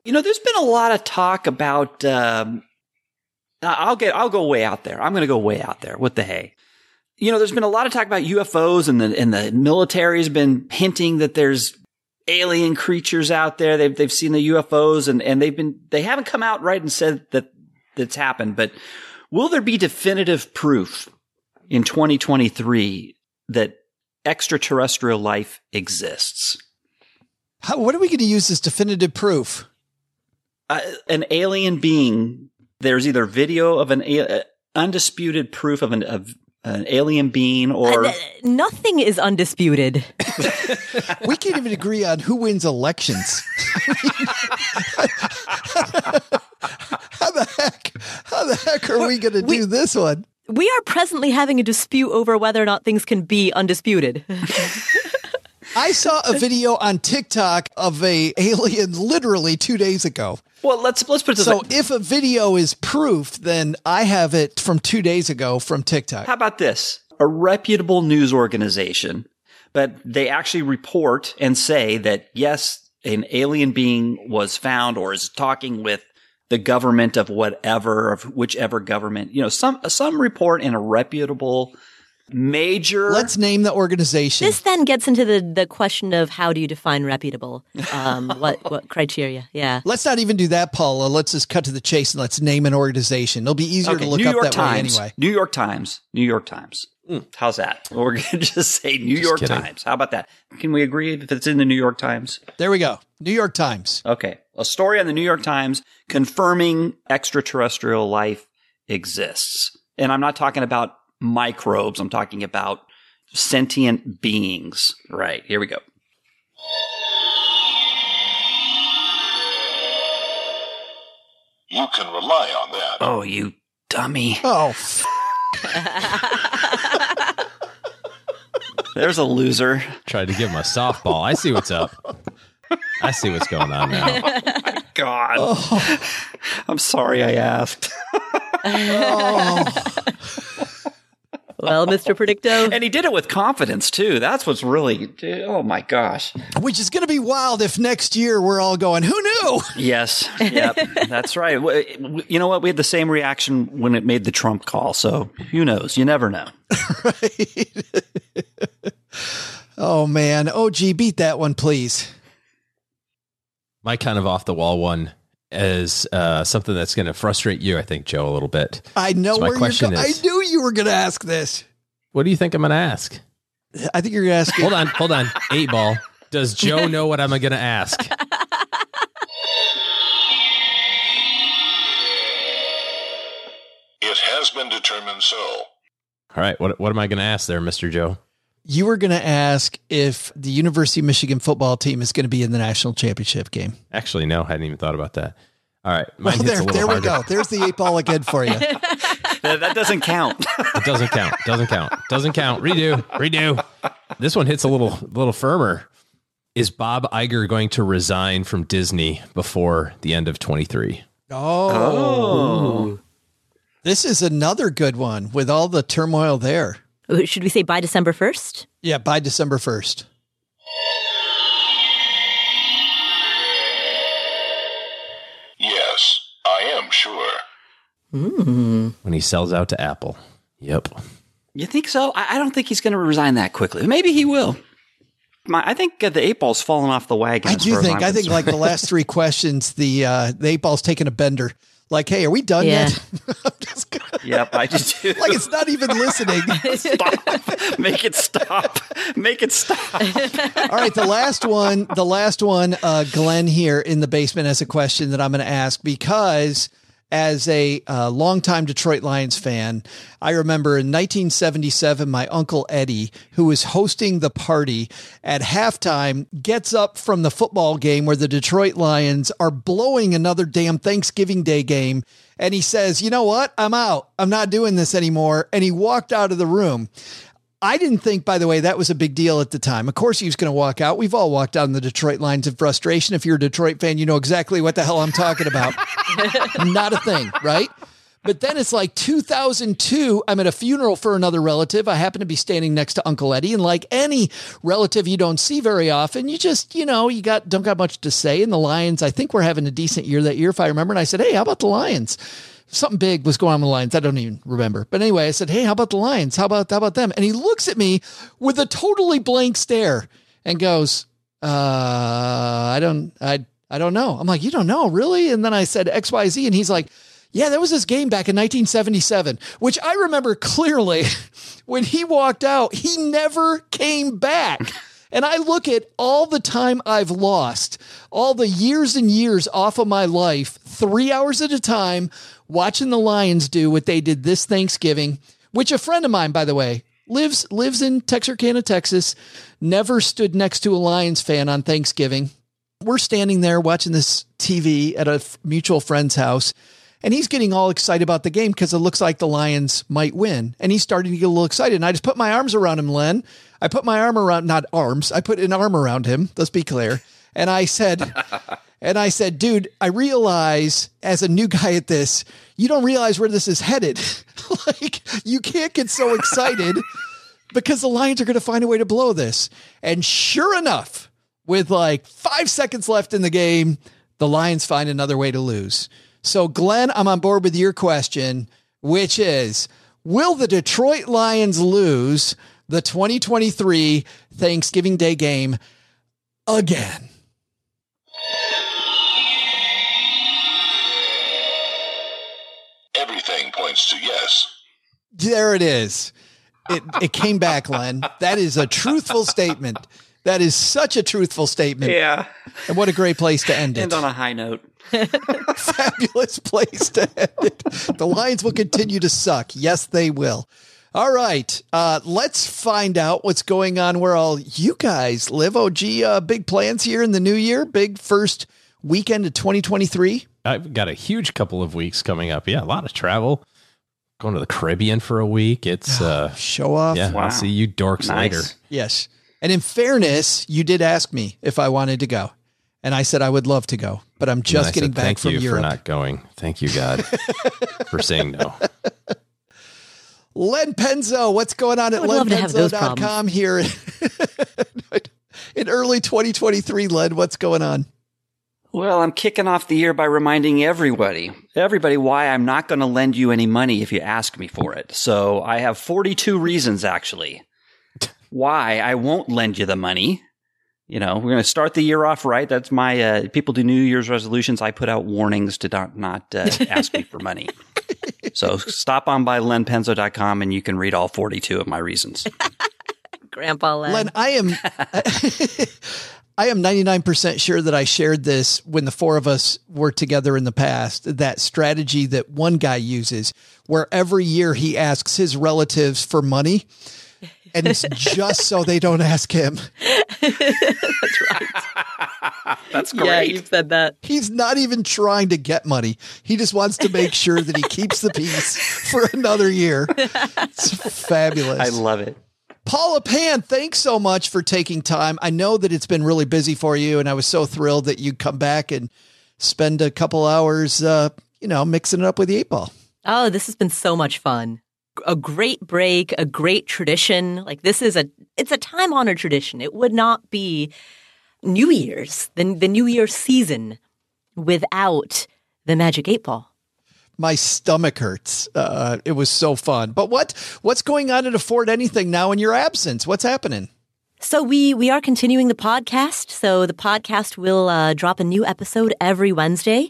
you know, there's been a lot of talk about, I'll go way out there. I'm going to go way out there. What the hey? You know, there's been a lot of talk about UFOs, and the military has been hinting that there's alien creatures out there. They've seen the UFOs, and they haven't come out right and said that that's happened. But will there be definitive proof in 2023 that extraterrestrial life exists? What are we going to use as definitive proof? An alien being. There's either video of undisputed proof of an alien being, or nothing is undisputed. We can't even agree on who wins elections. How the heck are we going to do this one? We are presently having a dispute over whether or not things can be undisputed. I saw a video on TikTok of an alien literally 2 days ago. Well, let's put it this way. So if a video is proof, then I have it from 2 days ago from TikTok. How about this? A reputable news organization, but they actually report and say that, yes, an alien being was found or is talking with the government of whichever government. You know, some report in a reputable major. Let's name the organization. This then gets into the question of how do you define reputable? What criteria? Yeah. Let's not even do that, Paula. Let's just cut to the chase and let's name an organization. It'll be easier to look up that way anyway. New York Times. How's that? We're going to just say New York Times. How about that? Can we agree if it's in the New York Times? There we go. New York Times. Okay. A story on the New York Times confirming extraterrestrial life exists. And I'm not talking about microbes. I'm talking about sentient beings. Right. Here we go. You can rely on that. Oh, you dummy. Oh, There's a loser. Tried to give him a softball. I see what's up. I see what's going on now. Oh, my God. Oh. I'm sorry I asked. Oh. Well, Mr. Predicto. And he did it with confidence, too. That's what's really, oh, my gosh. Which is going to be wild if next year we're all going, who knew? Yes. Yep. That's right. You know what? We had the same reaction when it made the Trump call. So who knows? You never know. Right. Oh, man. OG, beat that one, please. My kind of off-the-wall one is something that's going to frustrate you, I think, Joe, a little bit. I know where you're going. I knew you were going to ask this. What do you think I'm going to ask? I think you're going to ask. Hold on. 8 Ball. Does Joe know what I'm going to ask? It has been determined so. All right. What am I going to ask there, Mr. Joe? You were going to ask if the University of Michigan football team is going to be in the national championship game. Actually, no, I hadn't even thought about that. All right. Well, there we go. There's the 8 Ball again for you. That doesn't count. It doesn't count. Doesn't count. Doesn't count. Redo. This one hits a little firmer. Is Bob Iger going to resign from Disney before the end of 23? Oh. This is another good one with all the turmoil there. Should we say by December 1st? Yeah, by December 1st. Yes, I am sure. Mm. When he sells out to Apple. Yep. You think so? I don't think he's going to resign that quickly. Maybe he will. I think the 8 Ball's fallen off the wagon. I think like the last three questions, the 8 Ball's taken a bender. Like, hey, are we done yet? I'm just gonna, yep, I just do. Like, it's not even listening. Stop. Make it stop. Make it stop. All right, the last one, Glenn here in the basement has a question that I'm going to ask because as a longtime Detroit Lions fan, I remember in 1977, my Uncle Eddie, who was hosting the party at halftime, gets up from the football game where the Detroit Lions are blowing another damn Thanksgiving Day game. And he says, you know what? I'm out. I'm not doing this anymore. And he walked out of the room. I didn't think, by the way, that was a big deal at the time. Of course, he was going to walk out. We've all walked out in the Detroit Lions in frustration. If you're a Detroit fan, you know exactly what the hell I'm talking about. Not a thing, right? But then it's like 2002, I'm at a funeral for another relative. I happen to be standing next to Uncle Eddie. And like any relative you don't see very often, you just, you know, you don't got much to say. And the Lions, I think we're having a decent year that year, if I remember. And I said, hey, how about the Lions? Something big was going on with the Lions. I don't even remember. But anyway, I said, hey, how about the Lions? How about them? And he looks at me with a totally blank stare and goes, I don't know. I'm like, you don't know, really? And then I said XYZ. And he's like, yeah, there was this game back in 1977, which I remember clearly. When he walked out, he never came back. And I look at all the time I've lost, all the years and years off of my life, 3 hours at a time, watching the Lions do what they did this Thanksgiving, which a friend of mine, by the way, lives in Texarkana, Texas, never stood next to a Lions fan on Thanksgiving. We're standing there watching this TV at a mutual friend's house. And he's getting all excited about the game because it looks like the Lions might win. And he's starting to get a little excited. And I just put my arms around him, Len. I put an arm around him. Let's be clear. And I said, dude, I realize as a new guy at this, you don't realize where this is headed. Like, you can't get so excited because the Lions are going to find a way to blow this. And sure enough, with like 5 seconds left in the game, the Lions find another way to lose. So, Glenn, I'm on board with your question, which is, will the Detroit Lions lose the 2023 Thanksgiving Day game again? Everything points to yes. There it is. It came back, Glenn. That is a truthful statement. That is such a truthful statement. Yeah. And what a great place to end it. End on a high note. Fabulous place to end it. The Lions will continue to suck. Yes, they will. All right. Let's find out what's going on where all you guys live. Oh, gee, big plans here in the new year. Big first weekend of 2023. I've got a huge couple of weeks coming up. Yeah, a lot of travel. Going to the Caribbean for a week. It's show off. Yeah, wow. I'll see you dorks later. Yes. And in fairness, you did ask me if I wanted to go. And I said, I would love to go, but I'm just getting back from Europe. Thank you for not going. Thank you, God, for saying no. Len Penzo, what's going on at LenPenzo.com here in early 2023, Len? What's going on? Well, I'm kicking off the year by reminding everybody why I'm not going to lend you any money if you ask me for it. So I have 42 reasons, actually, why I won't lend you the money. You know, we're going to start the year off right. That's my people do New Year's resolutions. I put out warnings to not ask me for money. So stop on by LenPenzo.com and you can read all 42 of my reasons. Grandpa Len. Len, I am 99% sure that I shared this when the four of us were together in the past, that strategy that one guy uses where every year he asks his relatives for money. And it's just so they don't ask him. That's right. That's great. Yeah, you've said that. He's not even trying to get money. He just wants to make sure that he keeps the peace for another year. It's fabulous. I love it. Paula Pant, thanks so much for taking time. I know that it's been really busy for you, and I was so thrilled that you'd come back and spend a couple hours, mixing it up with the 8 Ball. Oh, this has been so much fun. A great break, a great tradition. Like this is it's a time-honored tradition. It would not be New Year's, the New Year season, without the Magic 8 Ball. My stomach hurts. It was so fun. But what's going on at Afford Anything now in your absence? What's happening? So we are continuing the podcast. So the podcast will drop a new episode every Wednesday,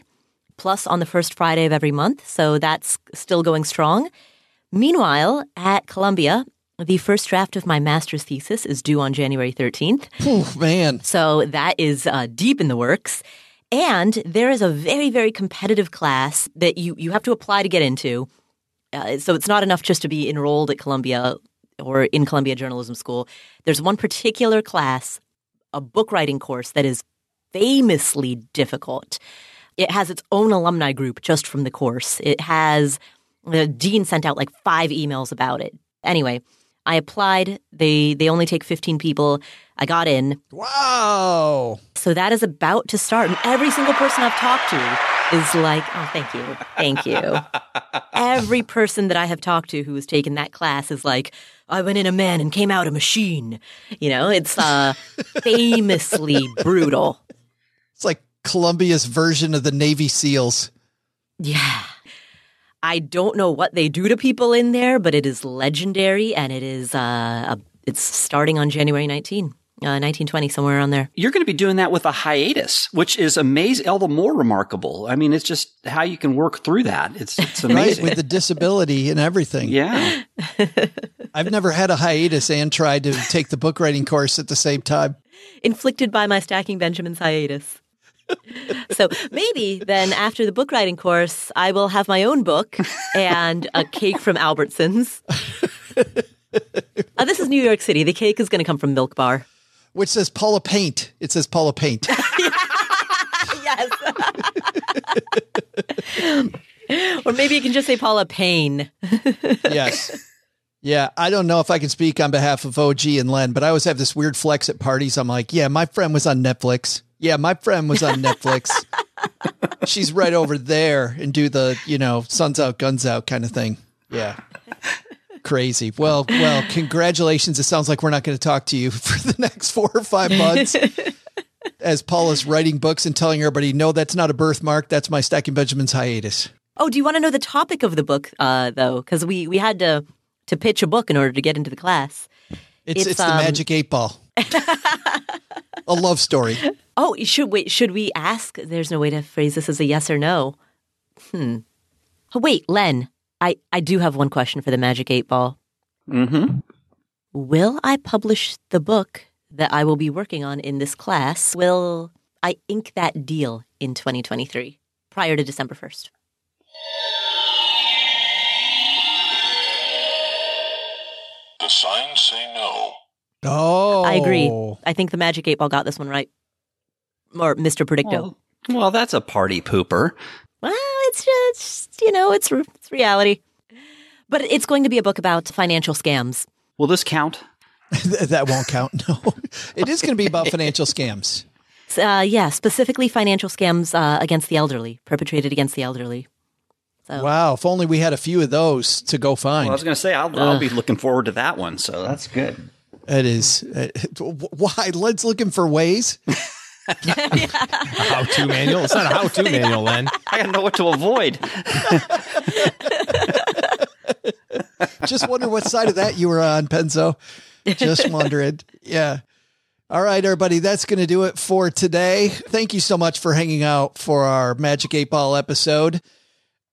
plus on the first Friday of every month. So that's still going strong. Meanwhile, at Columbia, the first draft of my master's thesis is due on January 13th. Oh, man. So that is deep in the works. And there is a very, very competitive class that you have to apply to get into. So it's not enough just to be enrolled at Columbia or in Columbia Journalism School. There's one particular class, a book writing course, that is famously difficult. It has its own alumni group just from the course. The dean sent out like 5 emails about it. Anyway, I applied. They only take 15 people. I got in. Wow. So that is about to start. And every single person I've talked to is like, oh, thank you. Thank you. Every person that I have talked to who has taken that class is like, I went in a man and came out a machine. You know, it's famously brutal. It's like Columbia's version of the Navy SEALs. Yeah. I don't know what they do to people in there, but it is legendary, and it is it's starting on January 19, 1920, somewhere around there. You're going to be doing that with a hiatus, which is amazing, all the more remarkable. I mean, it's just how you can work through that. It's amazing. Right, with the disability and everything. Yeah. I've never had a hiatus and tried to take the book writing course at the same time. Inflicted by my Stacking Benjamins hiatus. So maybe then after the book writing course, I will have my own book and a cake from Albertsons. This is New York City. The cake is going to come from Milk Bar. Which says Paula Pant. It says Paula Pant. Yes. Or maybe you can just say Paula Payne. Yes. Yeah, I don't know if I can speak on behalf of OG and Len, but I always have this weird flex at parties. I'm like, yeah, my friend was on Netflix. Yeah, my friend was on Netflix. She's right over there, and do the, you know, sun's out, guns out kind of thing. Yeah. Crazy. Well, congratulations. It sounds like we're not going to talk to you for the next 4 or 5 months as Paula's writing books and telling everybody, no, that's not a birthmark. That's my Stacking Benjamins hiatus. Oh, do you want to know the topic of the book, though? Because we had to pitch a book in order to get into the class. It's the Magic 8 Ball. A love story. Oh, should we ask? There's no way to phrase this as a yes or no. Oh, wait, Len, I do have one question for the Magic 8 Ball. Mm-hmm. Will I publish the book that I will be working on in this class? Will I ink that deal in 2023 prior to December 1st? The signs say no. Oh. I agree. I think the Magic 8 Ball got this one right. Or Mr. Predicto. Well, that's a party pooper. Well, it's just, you know, it's reality. But it's going to be a book about financial scams. Will this count? That won't count, no. It is going to be about financial scams. Yeah, specifically financial scams against the elderly, perpetrated against the elderly. So. Wow, if only we had a few of those to go find. Well, I was going to say, I'll be looking forward to that one, so that's good. It is. Why? Len's looking for ways. Yeah. How-to manual? It's not a how-to manual, Len. I gotta know what to avoid. Just wonder what side of that you were on, Penzo. Just wondering. Yeah. All right, everybody. That's going to do it for today. Thank you so much for hanging out for our Magic 8 Ball episode.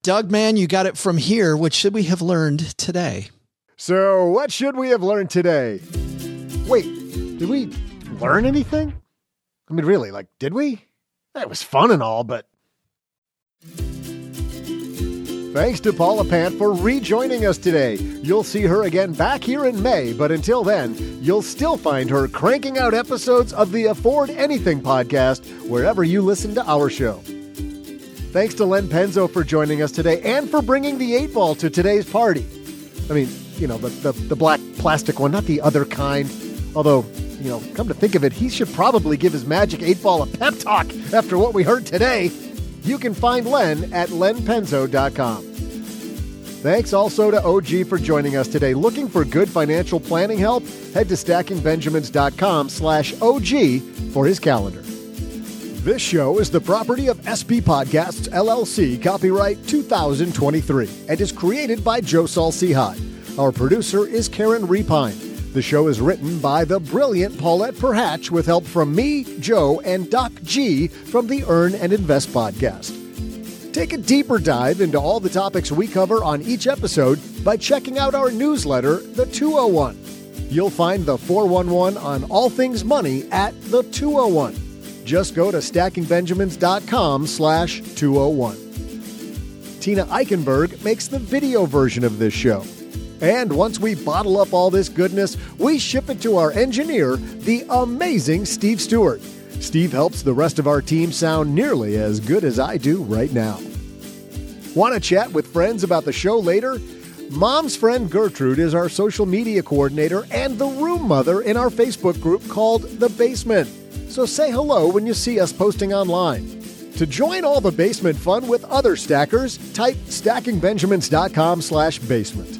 Doug, man, you got it from here. What should we have learned today? So what should we have learned today? Wait, did we learn anything? I mean, really, like, did we? That was fun and all, but... Thanks to Paula Pant for rejoining us today. You'll see her again back here in May, but until then, you'll still find her cranking out episodes of the Afford Anything podcast wherever you listen to our show. Thanks to Len Penzo for joining us today and for bringing the 8 Ball to today's party. I mean, you know, the black plastic one, not the other kind, although... You know, come to think of it, he should probably give his Magic 8 Ball a pep talk after what we heard today. You can find Len at LenPenzo.com. Thanks also to OG for joining us today. Looking for good financial planning help? Head to StackingBenjamins.com/OG for his calendar. This show is the property of SP Podcasts, LLC, copyright 2023, and is created by Joe Saul-Sehy. Our producer is Karen Repine. The show is written by the brilliant Paulette Perhatch with help from me, Joe, and Doc G from the Earn and Invest podcast. Take a deeper dive into all the topics we cover on each episode by checking out our newsletter, The 201. You'll find the 411 on all things money at The 201. Just go to stackingbenjamins.com/201. Tina Eichenberg makes the video version of this show. And once we bottle up all this goodness, we ship it to our engineer, the amazing Steve Stewart. Steve helps the rest of our team sound nearly as good as I do right now. Want to chat with friends about the show later? Mom's friend Gertrude is our social media coordinator and the room mother in our Facebook group called The Basement. So say hello when you see us posting online. To join all the basement fun with other stackers, type stackingbenjamins.com/basement.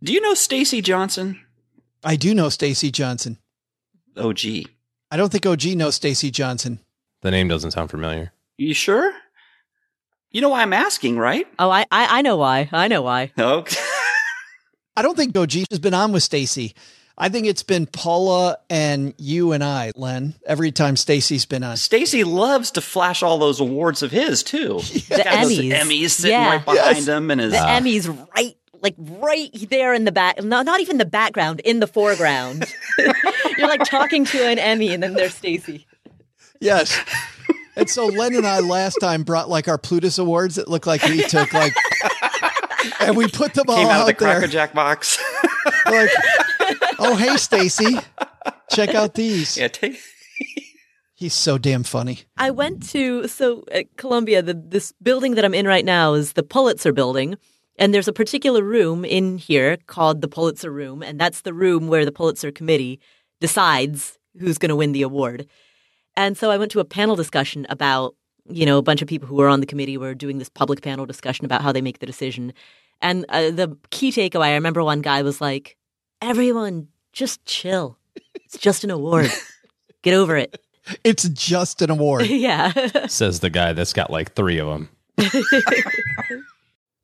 Do you know Stacey Johnson? I do know Stacey Johnson. OG. I don't think OG knows Stacey Johnson. The name doesn't sound familiar. You sure? You know why I'm asking, right? Oh, I know why. I know why. Okay. I don't think OG has been on with Stacey. I think it's been Paula and you and I, Len, every time Stacey's been on. Stacey loves to flash all those awards of his, too. Yes. The Emmys. Emmys sitting right behind him. And his, the Emmys right like right there in the back, not even the background, in the foreground. You're like talking to an Emmy and then there's Stacey. Yes. And so Len and I last time brought like our Plutus awards that looked like we took like, and we put them all out there. Came out of the Cracker Jack box. Like, oh, hey, Stacey, check out these. Yeah, take. He's so damn funny. I went to, at Columbia, this building that I'm in right now is the Pulitzer building. And there's a particular room in here called the Pulitzer Room, and that's the room where the Pulitzer Committee decides who's going to win the award. And so I went to a panel discussion about, you know, a bunch of people who were on the committee were doing this public panel discussion about how they make the decision. And the key takeaway, I remember one guy was like, everyone, just chill. It's just an award. Get over it. It's just an award. Yeah. Says the guy that's got like three of them.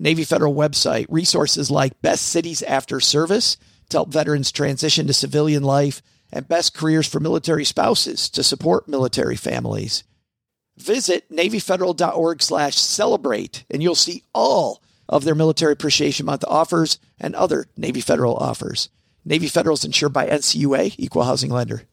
Navy Federal website, resources like Best Cities After Service to help veterans transition to civilian life and Best Careers for Military Spouses to support military families. Visit NavyFederal.org/celebrate and you'll see all of their Military Appreciation Month offers and other Navy Federal offers. Navy Federal is insured by NCUA, Equal Housing Lender.